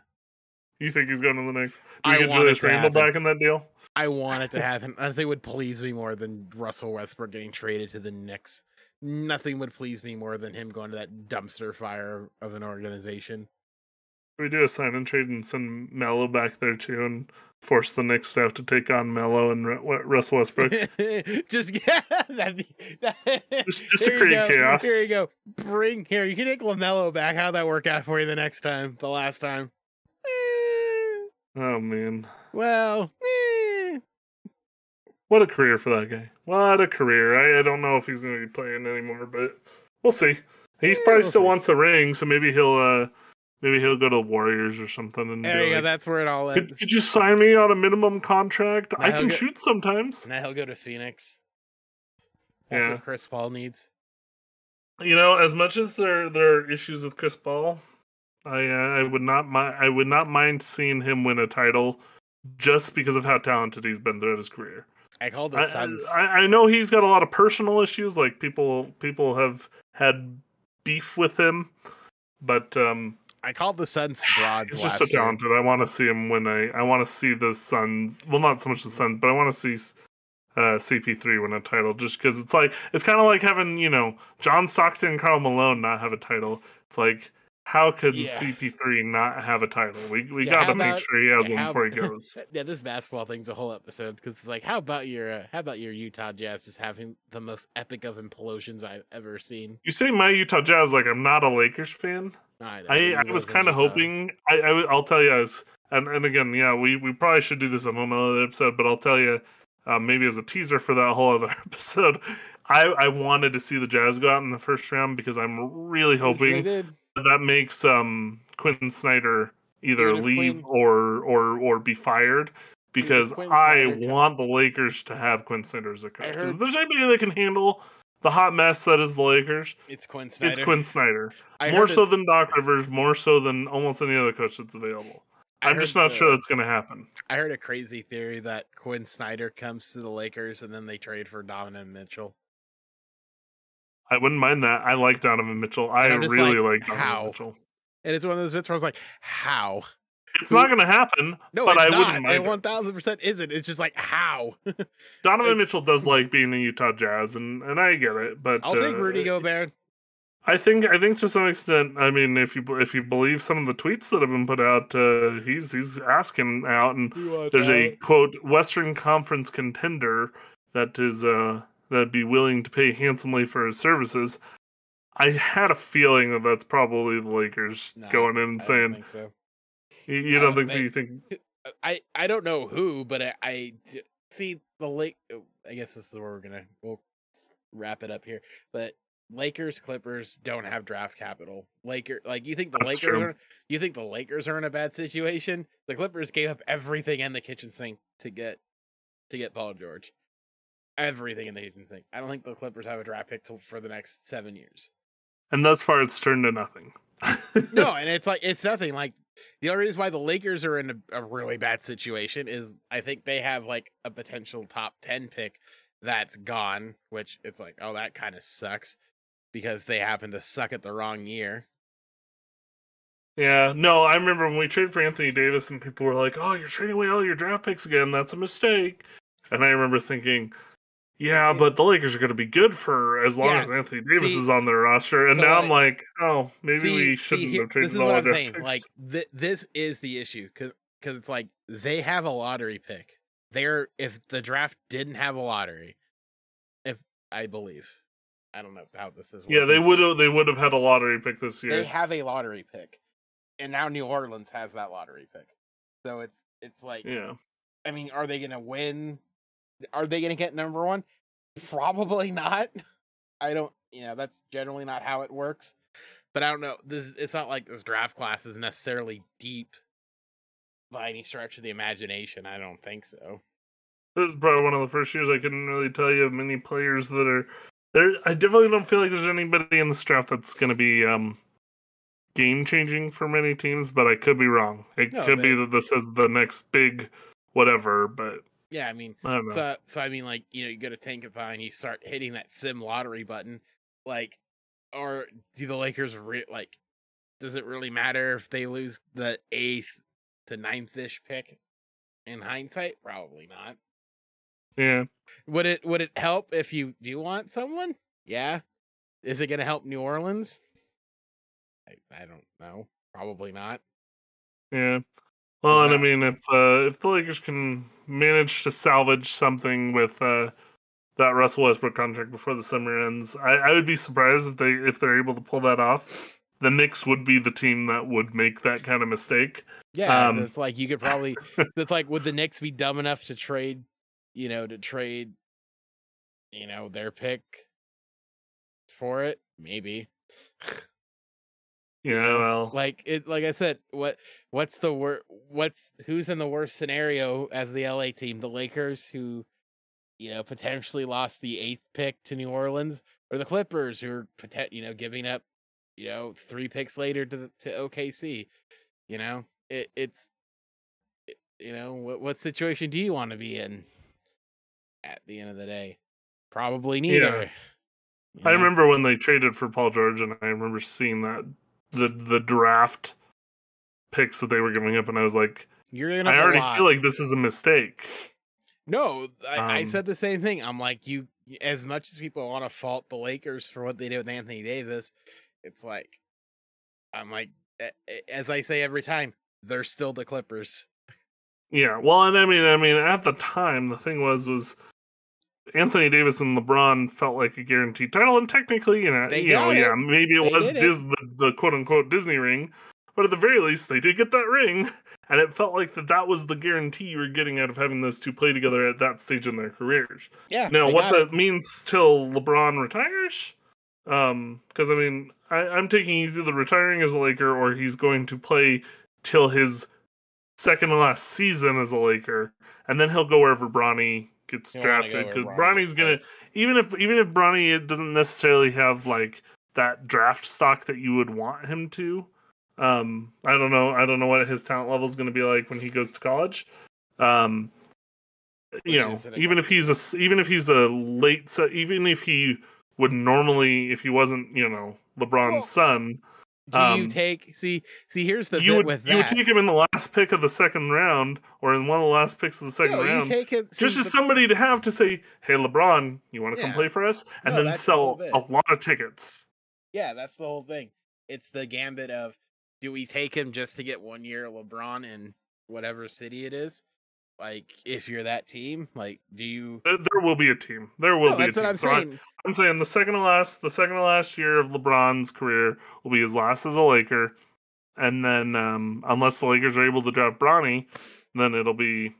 You think he's going to the Knicks? Do you get Julius Randle back in that deal? I want it to happen. I think it would please me more than Russell Westbrook getting traded to the Knicks. Nothing would please me more than him going to that dumpster fire of an organization. We do a sign and trade and send Melo back there too, and force the Knicks to have to take on Melo and Russell Westbrook. Just to create chaos. Here you go. You can take LaMelo back. How'd that work out for you the last time? Oh man. Well. What a career for that guy. What a career. I don't know if he's going to be playing anymore, but we'll see. He probably still wants a ring, so maybe he'll go to the Warriors or something. And there you go. That's where it all ends. Could you sign me on a minimum contract? I can shoot sometimes. Now he'll go to Phoenix. That's what Chris Paul needs. You know, as much as there are issues with Chris Paul, I would not mind seeing him win a title just because of how talented he's been throughout his career. I call the Suns. I know he's got a lot of personal issues, like people have had beef with him, but I called the Suns frauds. He's just so talented. I want to see him win. I want to see the Suns. Well, not so much the Suns, but I want to see CP3 win a title, just because it's like, it's kind of like having, you know, John Stockton and Karl Malone not have a title. It's like, how could CP3 not have a title? We gotta make sure he has one before he goes. Yeah, this basketball thing's a whole episode, because it's like, how about your Utah Jazz just having the most epic of implosions I've ever seen? You say my Utah Jazz like I'm not a Lakers fan. I was kind of hoping. I'll tell you, and again, we probably should do this on another episode, but I'll tell you, maybe as a teaser for that whole other episode, I wanted to see the Jazz go out in the first round, because I'm really hoping that makes Quinn Snyder either leave or be fired, because I want the Lakers to have Quinn Snyder as a coach. Because there's anybody that can handle the hot mess that is the Lakers. It's Quinn Snyder. More so than Doc Rivers, more so than almost any other coach that's available. I'm just not sure that's going to happen. I heard a crazy theory that Quinn Snyder comes to the Lakers and then they trade for Donovan Mitchell. I wouldn't mind that. I like Donovan Mitchell. I really like Donovan Mitchell. And it's one of those bits where I was like, how? It's not going to happen, but I wouldn't mind it. 1,000% isn't. It's just like, how? Donovan Mitchell does like being in Utah Jazz, and I get it. But I'll take Rudy Gobert. I think to some extent, I mean, if you believe some of the tweets that have been put out, he's asking out, and there's a quote Western Conference contender that is that'd be willing to pay handsomely for his services. I had a feeling that that's probably the Lakers going in and saying, don't think so. You don't think so? You think I don't know who, but I see the Lake. I guess this is where we'll wrap it up here, but. Lakers Clippers don't have draft capital. You think the Lakers are in a bad situation? The Clippers gave up everything in the kitchen sink to get Paul George. Everything in the kitchen sink. I don't think the Clippers have a draft pick for the next 7 years. And thus far, it's turned to nothing. No, and it's nothing. Like, the only reason why the Lakers are in a really bad situation is I think they have like a potential top 10 pick that's gone, which it's like, oh, that kind of sucks. Because they happened to suck at the wrong year. Yeah, no, I remember when we traded for Anthony Davis and people were like, oh, you're trading away all your draft picks again. That's a mistake. And I remember thinking, yeah, but the Lakers are going to be good for as long as Anthony Davis is on their roster. And so now I'm like, oh, maybe we shouldn't have traded all our draft picks. Like, this is the issue. Because it's like, they have a lottery pick. If the draft didn't have a lottery, I don't know how this is working. Yeah, they would have had a lottery pick this year. They have a lottery pick, and now New Orleans has that lottery pick. So it's like, yeah. I mean, are they going to win? Are they going to get number one? Probably not. I don't. You know, that's generally not how it works. But I don't know. It's not like this draft class is necessarily deep by any stretch of the imagination. I don't think so. This is probably one of the first years I couldn't really tell you of many players that are. I definitely don't feel like there's anybody in this draft that's going to be game-changing for many teams, but I could be wrong. It could be that this is the next big whatever, but... Yeah, I mean, I don't know. So I mean, like, you know, you go to Tankathon, you start hitting that sim lottery button, like, or do the Lakers, does it really matter if they lose the 8th to 9th-ish pick in hindsight? Probably not. Yeah. Would it help if you do want someone? Yeah. Is it going to help New Orleans? I don't know. Probably not. Yeah. Well, and I mean, if the Lakers can manage to salvage something with that Russell Westbrook contract before the summer ends, I would be surprised if they're able to pull that off. The Knicks would be the team that would make that kind of mistake. Yeah, it's like you could probably. It's like, would the Knicks be dumb enough to trade? You know, to trade, you know, their pick for it, maybe. Yeah, you know, well, like I said, what's the worst? Who's in the worst scenario as the LA team? The Lakers, who, you know, potentially lost the 8th pick to New Orleans, or the Clippers, who are giving up, you know, 3 picks later to OKC. You know, you know, what situation do you want to be in? At the end of the day, probably neither. Yeah. You know? I remember when they traded for Paul George, and I remember seeing that the draft picks that they were giving up, and I was like, I already feel like this is a mistake. No, I said the same thing. I'm like, you, as much as people want to fault the Lakers for what they did with Anthony Davis, it's like, I'm like, as I say every time, they're still the Clippers. Yeah, well, and I mean, at the time, the thing was Anthony Davis and LeBron felt like a guaranteed title, and technically, you know, maybe it was the quote unquote Disney ring, but at the very least, they did get that ring, and it felt like that was the guarantee you were getting out of having those two play together at that stage in their careers. Yeah. Now, what that means till LeBron retires, because I mean, I'm taking he's either retiring as a Laker or he's going to play till his second to last season as a Laker, and then he'll go wherever Bronny gets drafted, because Bronny's gonna, even if Bronny doesn't necessarily have like that draft stock that you would want him to, I don't know what his talent level is going to be like when he goes to college. You know, even if he would normally if he wasn't, you know, LeBron's son. Do you take see? Here's the bit with that. You would take him in the last pick of the second round, or in one of the last picks of the second round, just as somebody to have to say, "Hey, LeBron, you want to come play for us?" and then sell a lot of tickets. Yeah, that's the whole thing. It's the gambit of, do we take him just to get 1 year LeBron in whatever city it is? Like, if you're that team, like, do you? There will be a team. That's what I'm saying. I'm saying the second to last year of LeBron's career will be his last as a Laker, and then unless the Lakers are able to draft Bronny, then it'll be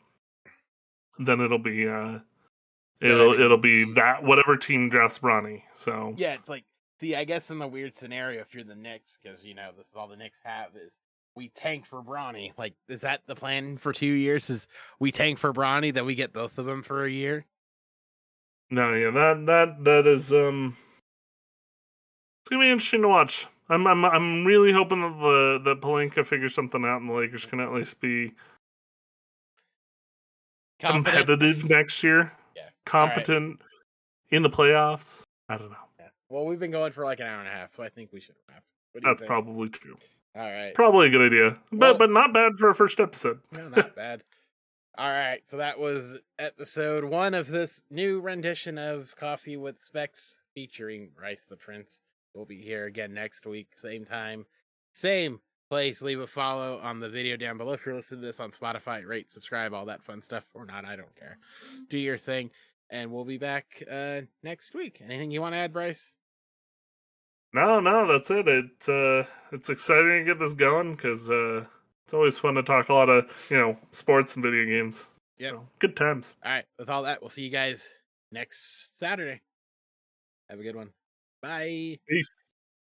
that whatever team drafts Bronny. So yeah, it's like, see, I guess in the weird scenario, if you're the Knicks, because you know this is all the Knicks have is we tank for Bronny. Like, is that the plan for 2 years? Is we tank for Bronny, then we get both of them for a year? No, yeah, that is it's gonna be interesting to watch. I'm really hoping that that Pelinka figures something out and the Lakers can at least be competitive next year. Yeah. Competent in the playoffs. I don't know. Yeah. Well, we've been going for like an hour and a half, so I think we should wrap. That's probably true. All right. Probably a good idea. Well, but not bad for a first episode. No, not bad. All right, so that was episode 1 of this new rendition of Coffee with Specs featuring Bryce the Prince. We'll be here again next week, same time, same place. Leave a follow on the video down below. If you're listening to this on Spotify, rate, subscribe, all that fun stuff, or not, I don't care. Do your thing, and we'll be back next week. Anything you want to add, Bryce? No, that's it. It's exciting to get this going, because... it's always fun to talk a lot of, you know, sports and video games. Yeah. So, good times. All right. With all that, we'll see you guys next Saturday. Have a good one. Bye. Peace.